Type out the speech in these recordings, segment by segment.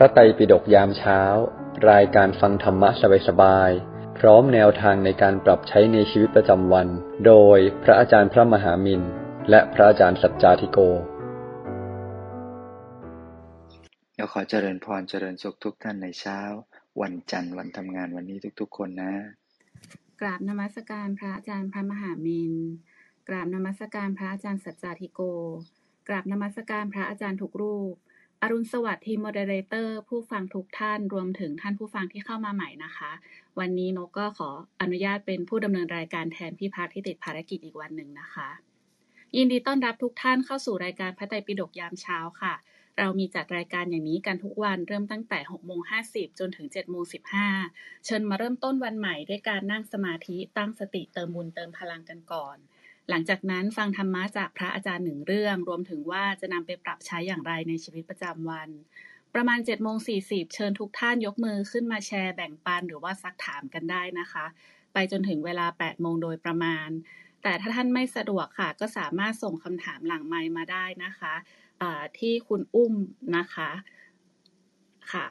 พระไตรปิฎกยามเช้ารายการฟังธรรมะสบายๆพร้อมแนวทางในการปรับใช้ในชีวิตประจำวันโดยพระอาจารย์พระมหามินท์และพระอาจารย์สัจจาธิโกเราขอเจริญพรเจริญสุขทุกท่านในเช้าวันจันทร์วันทำงานวันนี้ทุกๆคนนะกราบนมัสการพระอาจารย์พระมหามินท์กราบนมัสการพระอาจารย์สัจจาธิโกกราบนมัสการพระอาจารย์ทุกรูปอรุณสวัสดิ์ทีมโมเดเลเตอร์ผู้ฟังทุกท่านรวมถึงท่านผู้ฟังที่เข้ามาใหม่นะคะวันนี้นกก็ขออนุญาตเป็นผู้ดำเนินรายการแทนพี่พัฒที่ติดภารกิจอีกวันหนึ่งนะคะยินดีต้อนรับทุกท่านเข้าสู่รายการพระไตรปิฎกยามเช้าค่ะเรามีจัดรายการอย่างนี้กันทุกวันเริ่มตั้งแต่ 6:50 น.จนถึง 7:15 น.เชิญมาเริ่มต้นวันใหม่ด้วยการนั่งสมาธิตั้งสติเติมบุญเติมพลังกันก่อนหลังจากนั้นฟังธรรมะจากพระอาจารย์หนึ่งเรื่องรวมถึงว่าจะนำไปปรับใช้อย่างไรในชีวิตประจำวันประมาณ 7:40 น.เชิญทุกท่านยกมือขึ้นมาแชร์แบ่งปันหรือว่าซักถามกันได้นะคะไปจนถึงเวลา 8:00 น.โดยประมาณแต่ถ้าท่านไม่สะดวกค่ะก็สามารถส่งคำถามหลังไมค์มาได้นะคะที่คุณอุ้มนะคะค่ะ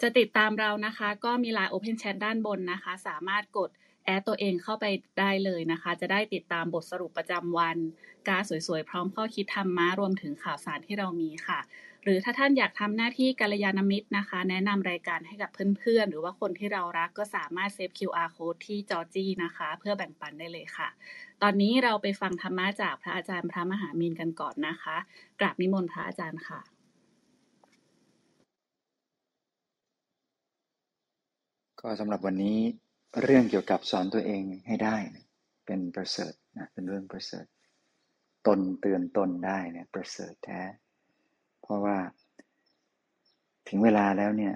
จะติดตามเรานะคะก็มี LINE Open Chat ด้านบนนะคะสามารถกดแอดตัวเองเข้าไปได้เลยนะคะจะได้ติดตามบทสรุปประจำวันการสวยๆพร้อมข้อคิดธรรมะรวมถึงข่าวสารที่เรามีค่ะหรือถ้าท่านอยากทำหน้าที่กัลยาณมิตรนะคะแนะนำรายการให้กับเพื่อนๆหรือว่าคนที่เรารักก็สามารถเซฟ QR Code ที่จอจี้นะคะเพื่อแบ่งปันได้เลยค่ะตอนนี้เราไปฟังธรรมะจากพระอาจารย์พระมหามินท์กันก่อนนะคะกราบนิมนต์พระอาจารย์ค่ะก็สำหรับวันนี้เรื่องเกี่ยวกับสอนตัวเองให้ได้เป็นประเสริฐนะเป็นเรื่องประเสริฐตนเตือนตนได้เนี่ยประเสริฐแท้เพราะว่าถึงเวลาแล้วเนี่ย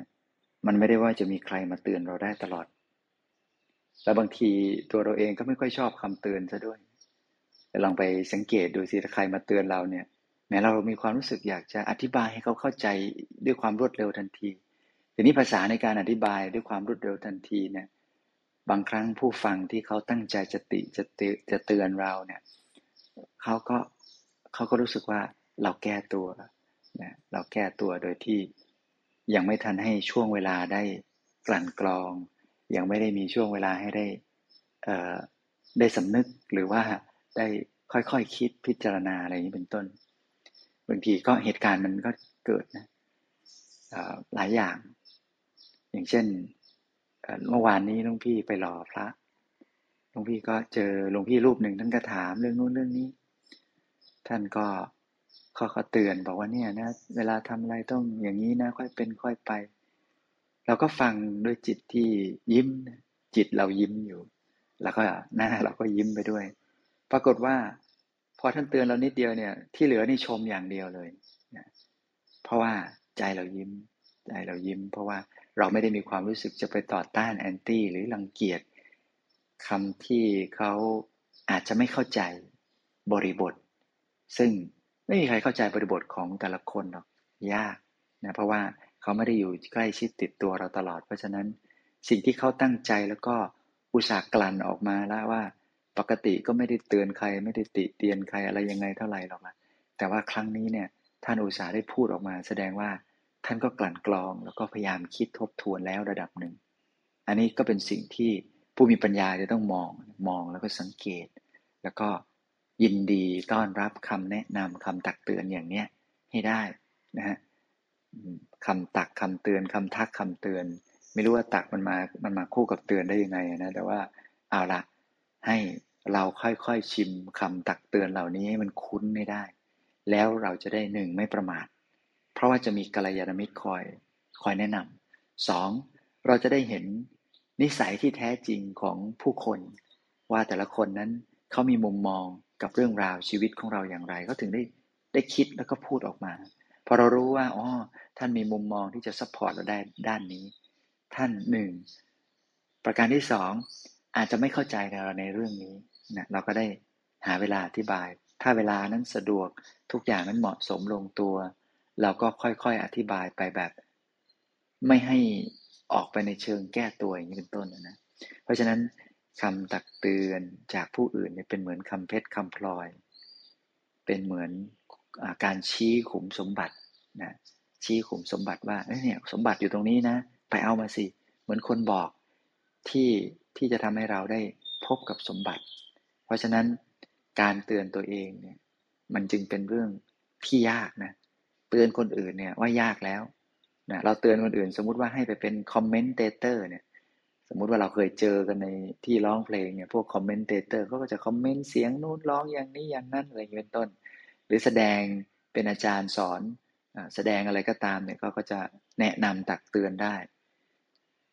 มันไม่ได้ว่าจะมีใครมาเตือนเราได้ตลอดและบางทีตัวเราเองก็ไม่ค่อยชอบคำเตือนซะด้วยแต่ลองไปสังเกตดูสิถ้าใครมาเตือนเราเนี่ยแม้เรามีความรู้สึกอยากจะอธิบายให้เขาเข้าใจด้วยความรวดเร็วทันทีทีนี้ภาษาในการอธิบายด้วยความรวดเร็วทันทีเนี่ยบางครั้งผู้ฟังที่เขาตั้งใจจะเตือนเราเนี่ยเขาก็รู้สึกว่าเราแก้ตัวนะเราแก้ตัวโดยที่ยังไม่ทันให้ช่วงเวลาได้กลั่นกรองยังไม่ได้มีช่วงเวลาให้ได้สำนึกหรือว่าได้ค่อยๆ คิดพิจารณาอะไรอย่างนี้เป็นต้นบางทีก็เหตุการณ์มันก็เกิดนะหลายอย่างอย่างเช่นเมื่อวานนี้หลวงพี่ไปหล่อพระหลวงพี่ก็เจอหลวงพี่รูปหนึ่งท่านก็ถามเรื่องนู้นเรื่องนี้ท่านก็เขาเตือนบอกว่าเนี่ยนะเวลาทำอะไรต้องอย่างนี้นะค่อยเป็นค่อยไปเราก็ฟังด้วยจิตที่ยิ้มจิตเรายิ้มอยู่แล้วก็หน้าเราก็ยิ้มไปด้วยปรากฏว่าพอท่านเตือนเรานิดเดียวเนี่ยที่เหลือนี่ชมอย่างเดียวเลยนะเพราะว่าใจเรายิ้มใจเรายิ้มเพราะว่าเราไม่ได้มีความรู้สึกจะไปต่อต้านแอนตี้หรือรังเกียจคำที่เขาอาจจะไม่เข้าใจบริบทซึ่งไม่มีใครเข้าใจบริบทของแต่ละคนหรอกยากนะเพราะว่าเขาไม่ได้อยู่ใกล้ชิดติดตัวเราตลอดเพราะฉะนั้นสิ่งที่เขาตั้งใจแล้วก็อุตส่าห์กลั่นออกมาแล้วว่าปกติก็ไม่ได้เตือนใครไม่ได้ติเตียนใครอะไรยังไงเท่าไหร่หรอกนะแต่ว่าครั้งนี้เนี่ยท่านอุตส่าห์ได้พูดออกมาแสดงว่าท่านก็กลั่นกรองแล้วก็พยายามคิดทบทวนแล้วระดับหนึ่งอันนี้ก็เป็นสิ่งที่ผู้มีปัญญาจะต้องมองแล้วก็สังเกตแล้วก็ยินดีต้อนรับคำแนะนำคำตักเตือนอย่างเนี้ยให้ได้นะฮะคำตักคำเตือนคำทักคำเตือนไม่รู้ว่าตักมันมาคู่กับเตือนได้ยังไงนะแต่ว่าเอาละให้เราค่อยๆชิมคำตักเตือนเหล่านี้ให้มันคุ้นให้ได้แล้วเราจะได้หนึ่งไม่ประมาทเพราะว่าจะมีกัลยาณมิตรคอยแนะนำสองเราจะได้เห็นนิสัยที่แท้จริงของผู้คนว่าแต่ละคนนั้นเขามีมุมมองกับเรื่องราวชีวิตของเราอย่างไรก็ถึงได้คิดแล้วก็พูดออกมาพอเรารู้ว่าอ๋อท่านมีมุมมองที่จะซัพพอร์ตเราได้ด้านนี้ท่านหนึ่งประการที่สองอาจจะไม่เข้าใจเราในเรื่องนี้นะเราก็ได้หาเวลาอธิบายถ้าเวลานั้นสะดวกทุกอย่างนั้นเหมาะสมลงตัวเราก็ค่อยๆอธิบายไปแบบไม่ให้ออกไปในเชิงแก้ตัวอย่างนี้เป็นต้นนะเพราะฉะนั้นคำตักเตือนจากผู้อื่นเนี่ยเป็นเหมือนคำเพชรคำพลอยเป็นเหมือนการชี้ขุมสมบัตินะ ชี้ขุมสมบัติว่าเนี่ยสมบัติอยู่ตรงนี้นะไปเอามาสิเหมือนคนบอกที่จะทำให้เราได้พบกับสมบัติเพราะฉะนั้นการเตือนตัวเองเนี่ยมันจึงเป็นเรื่องที่ยากนะเตือนคนอื่นเนี่ยว่ายากแล้วนะเราเตือนคนอื่นสมมุติว่าให้ไปเป็นคอมเมนเตเตอร์เนี่ยสมมุติว่าเราเคยเจอกันในที่ร้องเพลงเนี่ยพวกคอมเมนเตเตอร์เขาก็จะคอมเมนต์เสียงนู้นร้องอย่างนี้อย่างนั้นอะไรอย่างนี้เป็นต้นหรือแสดงเป็นอาจารย์สอนแสดงอะไรก็ตามเนี่ยก็จะแนะนำตักเตือนได้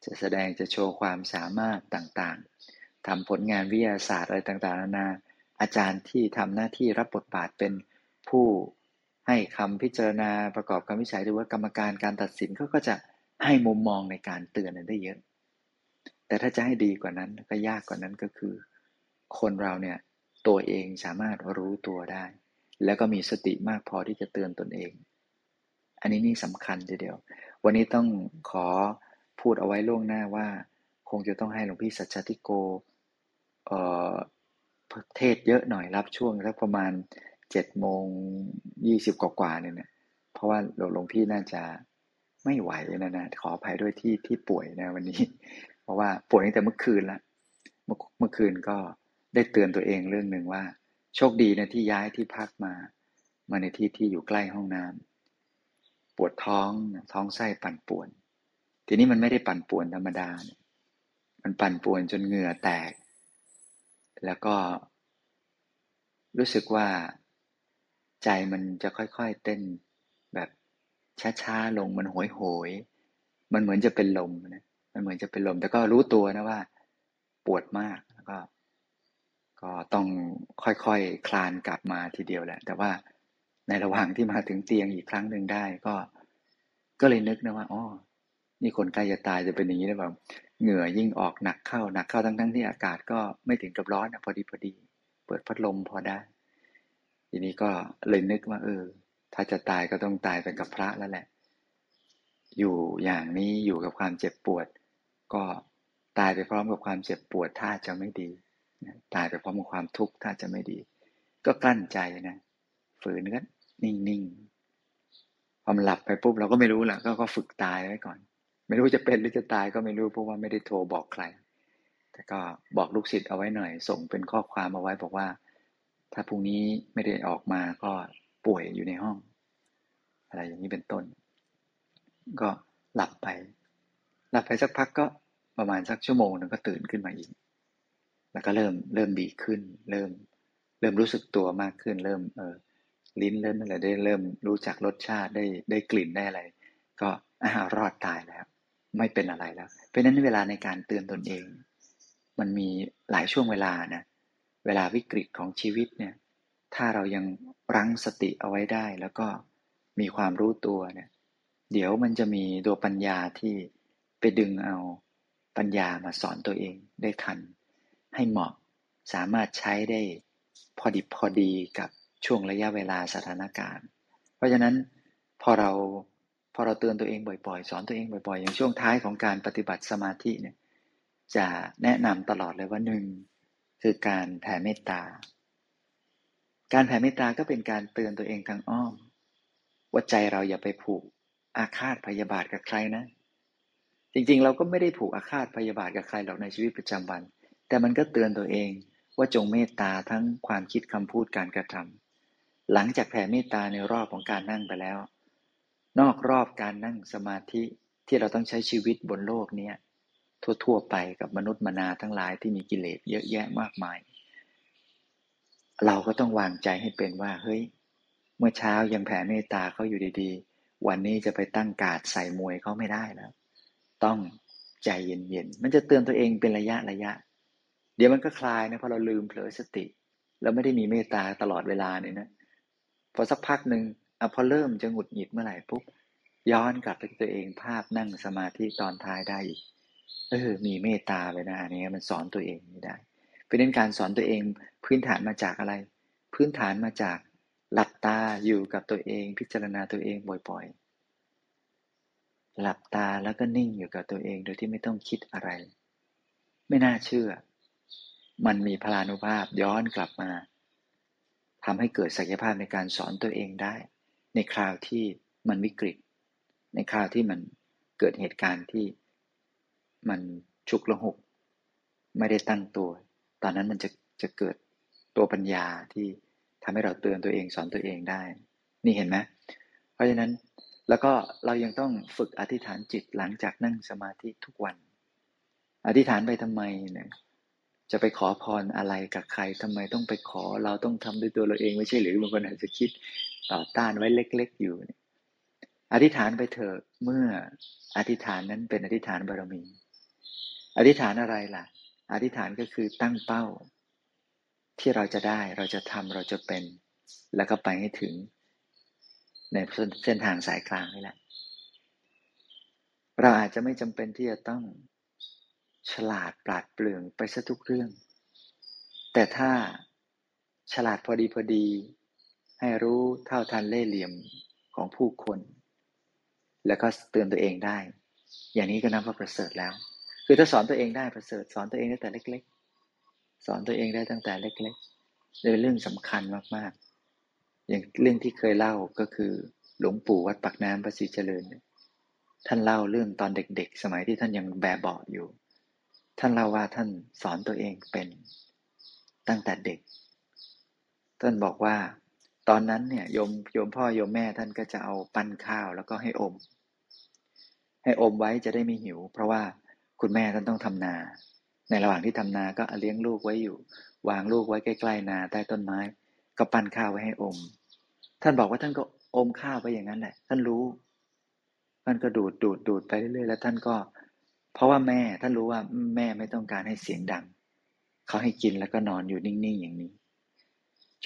จะแสดงจะโชว์ความสามารถต่างๆทำผลงานวิทยาศาสตร์อะไรต่างๆนานาอาจารย์ที่ทำหน้าที่รับบทบาทเป็นผู้ให้คำพิจารณาประกอบคำวิจัยหรือว่ากรรมการการตัดสินเขาก็จะให้มุมมองในการเตือนได้เยอะแต่ถ้าจะให้ดีกว่านั้นก็ยากกว่านั้นก็คือคนเราเนี่ยตัวเองสามารถรู้ตัวได้แล้วก็มีสติมากพอที่จะเตือนตนเองอันนี้นี่สำคัญทีเดียววันนี้ต้องขอพูดเอาไว้ล่วงหน้าว่าคงจะต้องให้หลวงพี่สัจจทิโกเทศเยอะหน่อยรับช่วงสักประมาณ 7:20 กว่าๆเนี่ยนะเพราะว่าหลวงพี่น่าจะไม่ไหวนะขออภัยด้วยที่ป่วยนะวันนี้เพราะว่าป่วยตั้งแต่เมื่อคืนละเมื่อคืนก็ได้เตือนตัวเองเรื่องนึงว่าโชคดีนะที่ย้ายที่พักมาในที่ที่อยู่ใกล้ห้องน้ำปวดท้องไส้ปั่นป่วนทีนี้มันไม่ได้ปั่นป่วนธรรมดาเนี่ยมันปั่นป่วนจนเหงื่อแตกแล้วก็รู้สึกว่าใจมันจะค่อยๆเต้นแบบช้าๆลงมันโหยๆมันเหมือนจะเป็นลมนะมันเหมือนจะเป็นลมแต่ก็รู้ตัวนะว่าปวดมากแล้วก็ต้องค่อยๆ คลานกลับมาทีเดียวแหละแต่ว่าในระหว่างที่มาถึงเตียงอีกครั้งนึงได้ก็เลยนึกนะว่าอ๋อนี่คนใกล้จะตายจะเป็นอย่างนี้หรือเปล่าเหงื่อยิ่งออกหนักเข้าทั้งที่อากาศก็ไม่ถึงกับร้อนนะพอดีเปิดพัดลมพอได้ทีนี้ก็เลยนึกว่าถ้าจะตายก็ต้องตายไปกับพระแล้วแหละอยู่อย่างนี้อยู่กับความเจ็บปวดก็ตายไปพร้อมกับความเจ็บปวดถ้าจะไม่ดีตายไปพร้อมกับความทุกข์ถ้าจะไม่ดีก็กลั้นใจนะฝืนก็นิ่งๆพอมันหลับไปปุ๊บเราก็ไม่รู้ละก็ฝึกตายไว้ก่อนไม่รู้จะเป็นหรือจะตายก็ไม่รู้เพราะว่าไม่ได้โทรบอกใครแต่ก็บอกลูกศิษย์เอาไว้หน่อยส่งเป็นข้อความเอาไว้บอกว่าถ้าพรุ่งนี้ไม่ได้ออกมาก็ป่วยอยู่ในห้องอะไรอย่างนี้เป็นต้นก็หลับไปสักพักก็ประมาณสักชั่วโมงนึงก็ตื่นขึ้นมาอีกแล้วก็เริ่มดีขึ้นเริ่มรู้สึกตัวมากขึ้นเริ่มลิ้นเริ่มอะไรได้เริ่มรู้จักรสชาติได้กลิ่นได้อะไรก็รอดตายแล้วไม่เป็นอะไรแล้วเพราะฉะนั้นเวลาในการเตือนตนเองมันมีหลายช่วงเวลานะเวลาวิกฤตของชีวิตเนี่ยถ้าเรายังรั้งสติเอาไว้ได้แล้วก็มีความรู้ตัวเนี่ยเดี๋ยวมันจะมีตัวปัญญาที่ไปดึงเอาปัญญามาสอนตัวเองได้ทันให้เหมาะสามารถใช้ได้พอดิบพอดีกับช่วงระยะเวลาสถานการณ์เพราะฉะนั้นพอเราเตือนตัวเองบ่อยๆสอนตัวเองบ่อยๆอย่างช่วงท้ายของการปฏิบัติสมาธิเนี่ยจะแนะนำตลอดเลยว่า1คือการแผ่เมตตาการแผ่เมตตาก็เป็นการเตือนตัวเองทางอ้อมว่าใจเราอย่าไปผูกอาฆาตพยาบาทกับใครนะจริงๆเราก็ไม่ได้ผูกอาฆาตพยาบาทกับใครหรอกในชีวิตประจำวันแต่มันก็เตือนตัวเองว่าจงเมตตาทั้งความคิดคำพูดการกระทำหลังจากแผ่เมตตาในรอบของการนั่งไปแล้วนอกรอบการนั่งสมาธิที่เราต้องใช้ชีวิตบนโลกนี้ทั่วๆไปกับมนุษย์มนาทั้งหลายที่มีกิเลสเยอะแยะมากมายเราก็ต้องวางใจให้เป็นว่าเฮ้ยเมื่อเช้ายังแผ่เมตตาเขาอยู่ดีๆวันนี้จะไปตั้งการ์ดใส่มวยเขาไม่ได้แล้วต้องใจเย็นๆมันจะเตือนตัวเองเป็นระยะเดี๋ยวมันก็คลายนะพอเราลืมเผลอสติแล้วไม่ได้มีเมตตาตลอดเวลาเนี่ยนะพอสักพักนึงพอเริ่มจะหงุดหงิดเมื่อไหร่ปุ๊บย้อนกลับไปตัวเองภาพนั่งสมาธิตอนท้ายได้อีกมีเมตตาไปนะอันนี้มันสอนตัวเองไม่ได้เป็นเรื่องการสอนตัวเองพื้นฐานมาจากอะไรพื้นฐานมาจากหลับตาอยู่กับตัวเองพิจารณาตัวเองบ่อยๆหลับตาแล้วก็นิ่งอยู่กับตัวเองโดยที่ไม่ต้องคิดอะไรไม่น่าเชื่อมันมีพลานุภาพย้อนกลับมาทำให้เกิดศักยภาพในการสอนตัวเองได้ในคราวที่มันวิกฤต ในคราวที่มันเกิดเหตุการณ์ที่มันฉุกละหุกไม่ได้ตั้งตัวตอนนั้นมันจะเกิดตัวปัญญาที่ทำให้เราเตือนตัวเองสอนตัวเองได้นี่เห็นไหมเพราะฉะนั้นแล้วก็เรายังต้องฝึกอธิษฐานจิตหลังจากนั่งสมาธิทุกวันอธิษฐานไปทำไมเนี่ยจะไปขอพรอะไรกับใครทำไมต้องไปขอเราต้องทำด้วยตัวเราเองไม่ใช่หรือบางคนอาจจะคิดต่อต้านไว้เล็กๆอยู่อธิษฐานไปเถอะเมื่ออธิษฐานนั้นเป็นอธิษฐานบารมีอธิษฐานอะไรล่ะอธิษฐานก็คือตั้งเป้าที่เราจะได้เราจะทำเราจะเป็นแล้วก็ไปให้ถึงในเส้นทางสายกลางนี่แหละเราอาจจะไม่จำเป็นที่จะต้องฉลาดปราดเปรื่องไปซะทุกเรื่องแต่ถ้าฉลาดพอดีให้รู้เท่าทันเล่ห์เหลี่ยมของผู้คนแล้วก็เตือนตัวเองได้อย่างนี้ก็นับว่าประเสริฐแล้วคือถ้าสอนตัวเองได้ประเสริฐสอนตัวเองได้แต่เล็กๆสอนตัวเองได้ตั้งแต่เล็กๆเป็นเรื่องสำคัญมากๆอย่างเรื่องที่เคยเล่าก็คือหลวงปู่วัดปากน้ำประสิทธิ์เจริญท่านเล่าเรื่องตอนเด็กๆสมัยที่ท่านยังแบเบาะอยู่ท่านเล่าว่าท่านสอนตัวเองเป็นตั้งแต่เด็กท่านบอกว่าตอนนั้นเนี่ยโยมพ่อโยมแม่ท่านก็จะเอาปั้นข้าวแล้วก็ให้อมไว้จะได้ไม่หิวเพราะว่าคุณแม่ท่านต้องทำนาในระหว่างที่ทำนาก็เลี้ยงลูกไว้อยู่วางลูกไว้ใกล้ๆนาใต้ต้นไม้ก็ปั้นข้าวไว้ให้อมท่านบอกว่าท่านก็อมข้าวไปอย่างนั้นแหละท่านรู้ท่านก็ดูดไปเรื่อยๆแล้วท่านก็เพราะว่าแม่ท่านรู้ว่าแม่ไม่ต้องการให้เสียงดังเขาให้กินแล้วก็นอนอยู่นิ่งๆอย่างนี้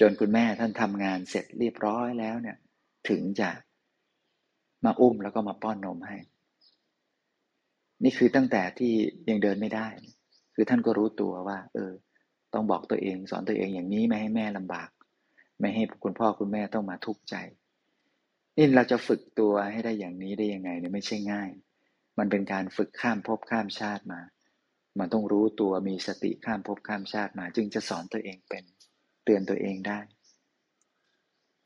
จนคุณแม่ท่านทำงานเสร็จเรียบร้อยแล้วเนี่ยถึงจะมาอุ้มแล้วก็มาป้อนนมให้นี่คือตั้งแต่ที่ยังเดินไม่ได้คือท่านก็รู้ตัวว่าต้องบอกตัวเองสอนตัวเองอย่างนี้ไม่ให้แม่ลำบากไม่ให้คุณพ่อคุณแม่ต้องมาทุกข์ใจนี่เราจะฝึกตัวให้ได้อย่างนี้ได้ยังไงเนี่ยไม่ใช่ง่ายมันเป็นการฝึกข้ามภพข้ามชาติมามันต้องรู้ตัวมีสติข้ามภพข้ามชาติมาจึงจะสอนตัวเองเป็นเตือนตัวเองได้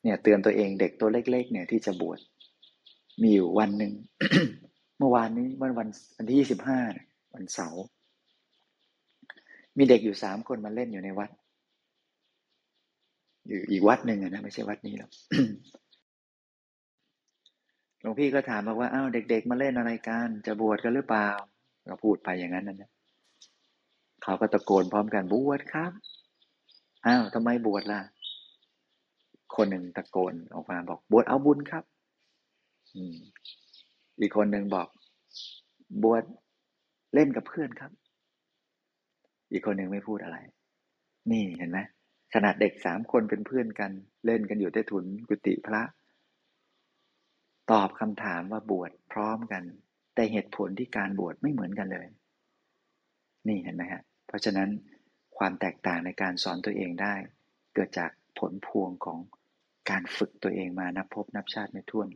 เนี่ยเตือนตัวเองเด็กตัวเล็กๆเนี่ยที่จะบวชมีอยู่วันนึง เมื่อวานนี้วันที่25วันเสาร์มีเด็กอยู่3คนมาเล่นอยู่ในวัดอยู่อีกวัดนึงอ่ะนะไม่ใช่วัดนี้หรอก หลวงพี่ก็ถามบอกว่าอ้าวเด็กๆมาเล่นอะไรกันจะบวชกันหรือเปล่าก็พูดไปอย่างนั้นนะเขาก็ตะโกนพร้อมกันบวชครับอ้าวทำไมบวชล่ะคนหนึ่งตะโกนออกมาบอกบวชเอาบุญครับอีกคนหนึ่งบอกบวชเล่นกับเพื่อนครับอีกคนหนึ่งไม่พูดอะไรนี่เห็นไหมขนาดเด็ก3คนเป็นเพื่อนกันเล่นกันอยู่ใต้ถุนกุฏิพระตอบคำถามว่าบวชพร้อมกันแต่เหตุผลที่การบวชไม่เหมือนกันเลยนี่เห็นไหมฮะเพราะฉะนั้นความแตกต่างในการสอนตัวเองได้เกิดจากผลพวงของการฝึกตัวเองมานับพบนับชาติไม่ถ้วน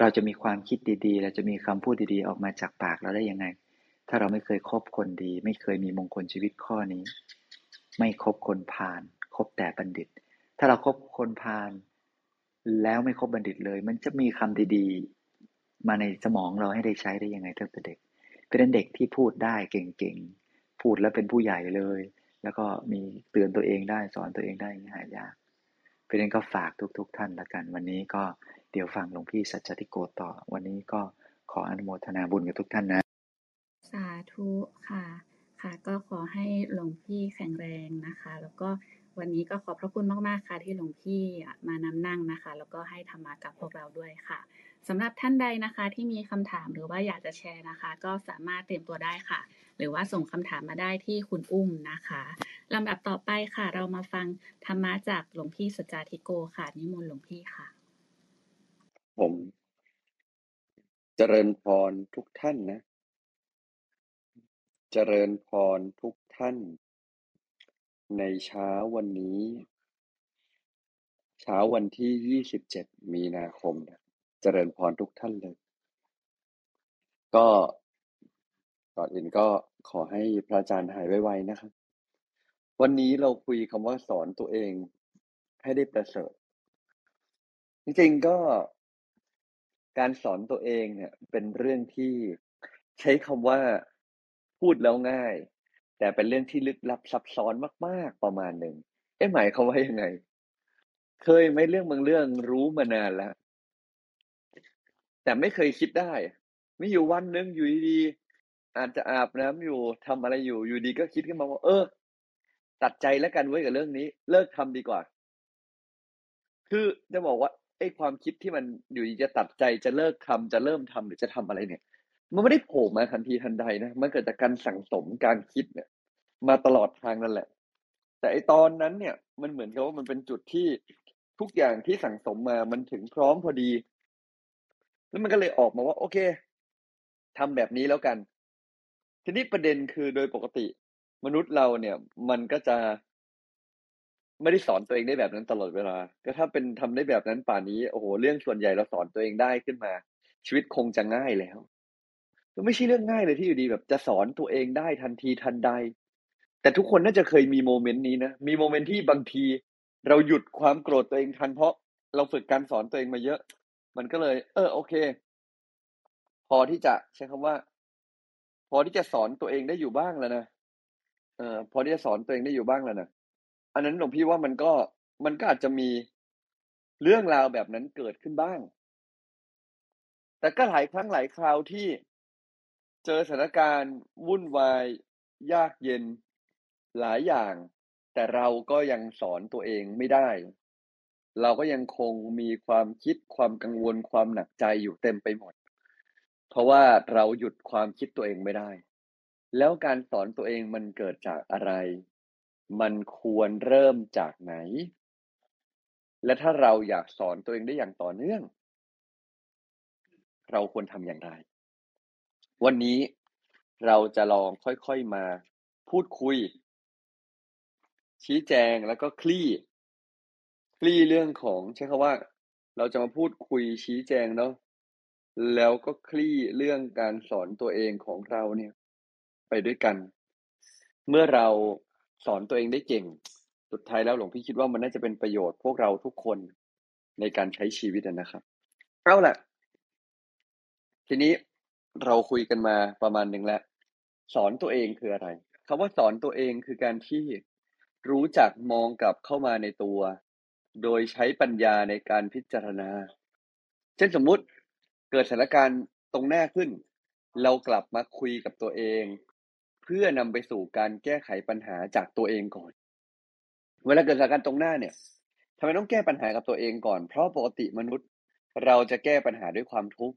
เราจะมีความคิดดีๆเราจะมีคำพูดดีๆออกมาจากปากเราได้ยังไงถ้าเราไม่เคยคบคนดีไม่เคยมีมงคลชีวิตข้อนี้ไม่คบคนพาลคบแต่บัณฑิตถ้าเราคบคนพาลแล้วไม่คบบัณฑิตเลยมันจะมีคำดีๆมาในสมองเราให้ได้ใช้ได้ยังไงตั้งแต่เด็กเป็นเด็กที่พูดได้เก่งๆพูดแล้วเป็นผู้ใหญ่เลยแล้วก็มีเตือนตัวเองได้สอนตัวเองได้หายากเพราะฉะนั้นก็ฝากทุกท่านละกันวันนี้ก็เดี๋ยวฟังหลวงพี่สัจจทิโกต่อวันนี้ก็ขออนุโมทนาบุญกับทุกท่านนะสาธุค่ะค่ะก็ขอให้หลวงพี่แข็งแรงนะคะแล้วก็วันนี้ก็ขอบพระคุณมากๆค่ะที่หลวงพี่มานำนั่งนะคะแล้วก็ให้ธรรมะกับพวกเราด้วยค่ะสำหรับท่านใดนะคะที่มีคำถามหรือว่าอยากจะแชร์นะคะก็สามารถเตรียมตัวได้ค่ะหรือว่าส่งคำถามมาได้ที่คุณอุ้มนะคะลำดับต่อไปค่ะเรามาฟังธรรมะจากหลวงพี่สัจจทิโกค่ะนิมนต์หลวงพี่ค่ะผมเจริญพรทุกท่านนะเจริญพรทุกท่านในเช้าวันนี้เช้าวันที่27มีนาคมนะเจริญพรทุกท่านเลยก็ก่อนอื่นก็ขอให้พระอาจารย์หายไวๆนะครับวันนี้เราคุยคำว่าสอนตัวเองให้ได้ประเสริฐจริงๆก็ การสอนตัวเองเนี่ยเป็นเรื่องที่ใช้คำว่าพูดแล้วง่ายแต่เป็นเรื่องที่ลึกลับซับซ้อนมากๆประมาณหนึ่งหมายเขาว่ายังไงเคยไหมเรื่องบางเรื่องรู้มานานแล้วแต่ไม่เคยคิดได้ไม่อยู่วันนึงอยู่ดีๆอาจจะอาบน้ำอยู่ทำอะไรอยู่อยู่ดีก็คิดขึ้นมาว่าตัดใจแล้วกันไว้กับเรื่องนี้เลิกทำดีกว่าคือจะบอกว่าไอ้ความคิดที่มันอยู่ดีจะตัดใจจะเลิกทำจะเริ่มทำหรือจะทำอะไรเนี่ยมันไม่ได้โผล่มาทันทีทันใดนะมันเกิดจากการสั่งสมการคิดเนี่ยมาตลอดทางนั่นแหละแต่ไอ้ตอนนั้นเนี่ยมันเหมือนกับว่ามันเป็นจุดที่ทุกอย่างที่สั่งสมมามันถึงพร้อมพอดีแล้วมันก็เลยออกมาว่าโอเคทำแบบนี้แล้วกันทีนี้ประเด็นคือโดยปกติมนุษย์เราเนี่ยมันก็จะไม่ได้สอนตัวเองได้แบบนั้นตลอดเวลาก็ถ้าเป็นทำได้แบบนั้นป่านนี้โอ้โหเรื่องส่วนใหญ่เราสอนตัวเองได้ขึ้นมาชีวิตคงจะง่ายแล้วไม่ใช่เรื่องง่ายเลยที่อยู่ดีแบบจะสอนตัวเองได้ทันทีทันใดแต่ทุกคนน่าจะเคยมีโมเมนต์นี้นะมีโมเมนต์ที่บางทีเราหยุดความโกรธตัวเองทันเพราะเราฝึกการสอนตัวเองมาเยอะมันก็เลยโอเคพอที่จะใช้คำว่าพอที่จะสอนตัวเองได้อยู่บ้างแล้วนะพอที่จะสอนตัวเองได้อยู่บ้างแล้วนะอันนั้นหลวงพี่ว่ามันก็อาจจะมีเรื่องราวแบบนั้นเกิดขึ้นบ้างแต่ก็หลายครั้งหลายคราวที่เจอสถานการณ์วุ่นวายยากเย็นหลายอย่างแต่เราก็ยังสอนตัวเองไม่ได้เราก็ยังคงมีความคิดความกังวลความหนักใจอยู่เต็มไปหมดเพราะว่าเราหยุดความคิดตัวเองไม่ได้แล้วการสอนตัวเองมันเกิดจากอะไรมันควรเริ่มจากไหนและถ้าเราอยากสอนตัวเองได้อย่างต่อเนื่องเราควรทำอย่างไรวันนี้เราจะลองค่อยๆมาพูดคุยชี้แจงแล้วก็คลี่เรื่องของใช้คำว่าเราจะมาพูดคุยชี้แจงเนาะแล้วก็คลี่เรื่องการสอนตัวเองของเราเนี่ยไปด้วยกันเมื่อเราสอนตัวเองได้เก่งสุดท้ายแล้วหลวงพี่คิดว่ามันน่าจะเป็นประโยชน์พวกเราทุกคนในการใช้ชีวิตนะครับเอาล่ะทีนี้เราคุยกันมาประมาณนึงแล้วสอนตัวเองคืออะไรคำว่าสอนตัวเองคือการที่รู้จักมองกลับเข้ามาในตัวโดยใช้ปัญญาในการพิจารณาเช่นสมมุติเกิดสถานการณ์ตรงหน้าขึ้นเรากลับมาคุยกับตัวเองเพื่อนำไปสู่การแก้ไขปัญหาจากตัวเองก่อนเวลาเกิดสถานการณ์ตรงหน้าเนี่ยทำไมต้องแก้ปัญหากับตัวเองก่อนเพราะปกติมนุษย์เราจะแก้ปัญหาด้วยความทุกข์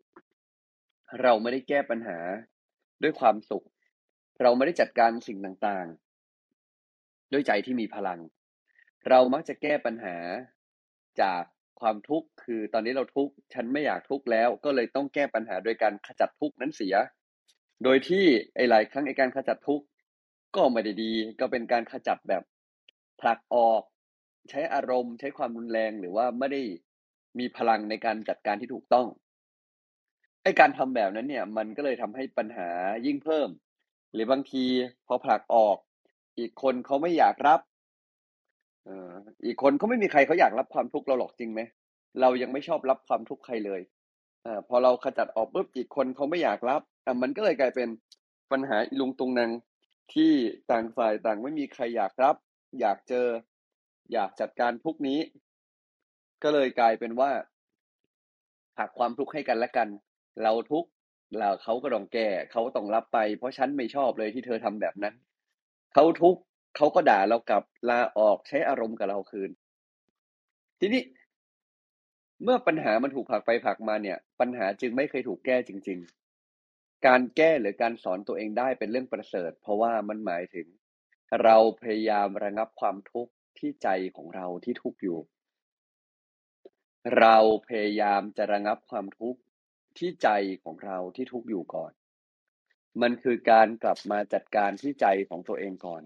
เราไม่ได้แก้ปัญหาด้วยความสุขเราไม่ได้จัดการสิ่งต่างๆด้วยใจที่มีพลังเรามักจะแก้ปัญหาจากความทุกข์คือตอนนี้เราทุกข์ฉันไม่อยากทุกข์แล้วก็เลยต้องแก้ปัญหาโดยการขจัดทุกข์นั้นเสียโดยที่หลายครั้งการขจัดทุกข์ก็ไม่ได้ดีก็เป็นการขจัดแบบผลักออกใช้อารมณ์ใช้ความรุนแรงหรือว่าไม่ได้มีพลังในการจัดการที่ถูกต้องการทำแบบนั้นเนี่ยมันก็เลยทำให้ปัญหายิ่งเพิ่มหรือบางทีพอผลักออกอีกคนเขาไม่อยากรับอีกคนเขาไม่มีใครเขาอยากรับความทุกข์เราหรอกจริงไหมเรายังไม่ชอบรับความทุกข์ใครเลยพอเราขจัดออกปุ๊บอีกคนเขาไม่อยากรับมันก็เลยกลายเป็นปัญหาลุงตุงนางที่ต่างฝ่ายต่างไม่มีใครอยากรับอยากเจออยากจัดการทุกนี้ก็เลยกลายเป็นว่าผลักความทุกข์ให้กันและกันเราทุกข์เราเขาก็ต้องแก้เขาต้องรับไปเพราะฉันไม่ชอบเลยที่เธอทำแบบนั้นเขาทุกข์เขาก็ด่าเรากลับลาออกใช้อารมณ์กับเราคืนทีนี้เมื่อปัญหามันถูกผลักไปผลักมาเนี่ยปัญหาจึงไม่เคยถูกแก้จริงๆการแก้หรือการสอนตัวเองได้เป็นเรื่องประเสริฐเพราะว่ามันหมายถึงเราพยายามระงับความทุกข์ที่ใจของเราที่ทุกข์อยู่เราพยายามจะระงับความทุกข์ที่ใจของเราที่ทุกข์อยู่ก่อนมันคือการกลับมาจัดการที่ใจของตัวเองก่อน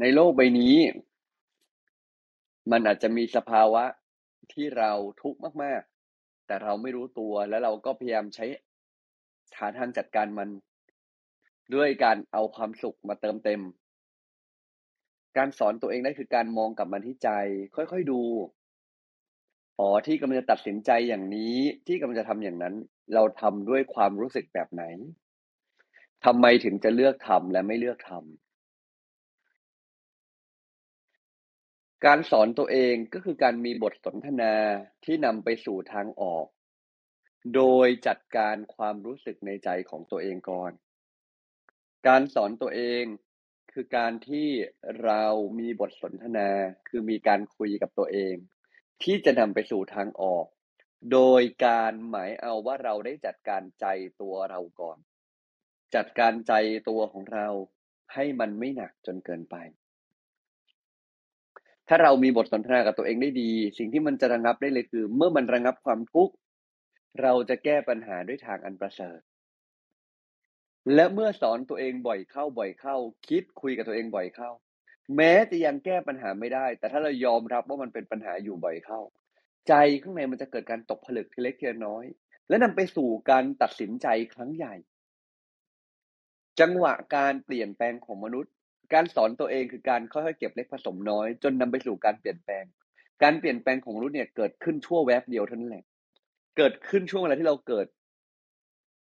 ในโลกใบนี้มันอาจจะมีสภาวะที่เราทุกข์มากๆแต่เราไม่รู้ตัวและเราก็พยายามใช้หาทางจัดการมันด้วยการเอาความสุขมาเติมเต็มการสอนตัวเองได้คือการมองกลับมาที่ใจค่อยๆดู อ๋อที่กำลังจะตัดสินใจอย่างนี้ที่กำลังจะทำอย่างนั้นเราทำด้วยความรู้สึกแบบไหนทำไมถึงจะเลือกทำและไม่เลือกทำการสอนตัวเองก็คือการมีบทสนทนาที่นำไปสู่ทางออกโดยจัดการความรู้สึกในใจของตัวเองก่อนการสอนตัวเองคือการที่เรามีบทสนทนาคือมีการคุยกับตัวเองที่จะนำไปสู่ทางออกโดยการหมายเอาว่าเราได้จัดการใจตัวเราก่อนจัดการใจตัวของเราให้มันไม่หนักจนเกินไปถ้าเรามีบทสนทนากับตัวเองได้ดีสิ่งที่มันจะระงับได้เลยคือเมื่อมันระงับความทุกข์เราจะแก้ปัญหาด้วยทางอันประเสริฐและเมื่อสอนตัวเองบ่อยเข้าคิดคุยกับตัวเองบ่อยเข้าแม้จะยังแก้ปัญหาไม่ได้แต่ถ้าเรายอมรับว่ามันเป็นปัญหาอยู่บ่อยเข้าใจข้างในมันจะเกิดการตกผลึกทีเล็กทีน้อยและนำไปสู่การตัดสินใจครั้งใหญ่จังหวะการเปลี่ยนแปลงของมนุษย์การสอนตัวเองคือการค่อยๆเก็บเล็กผสมน้อยจนนำไปสู่การเปลี่ยนแปลงการเปลี่ยนแปลงของมนุษย์เนี่ยเกิดขึ้นชั่วแวบเดียวเท่านั้นแหละเกิดขึ้นช่วงเวลาที่เราเกิด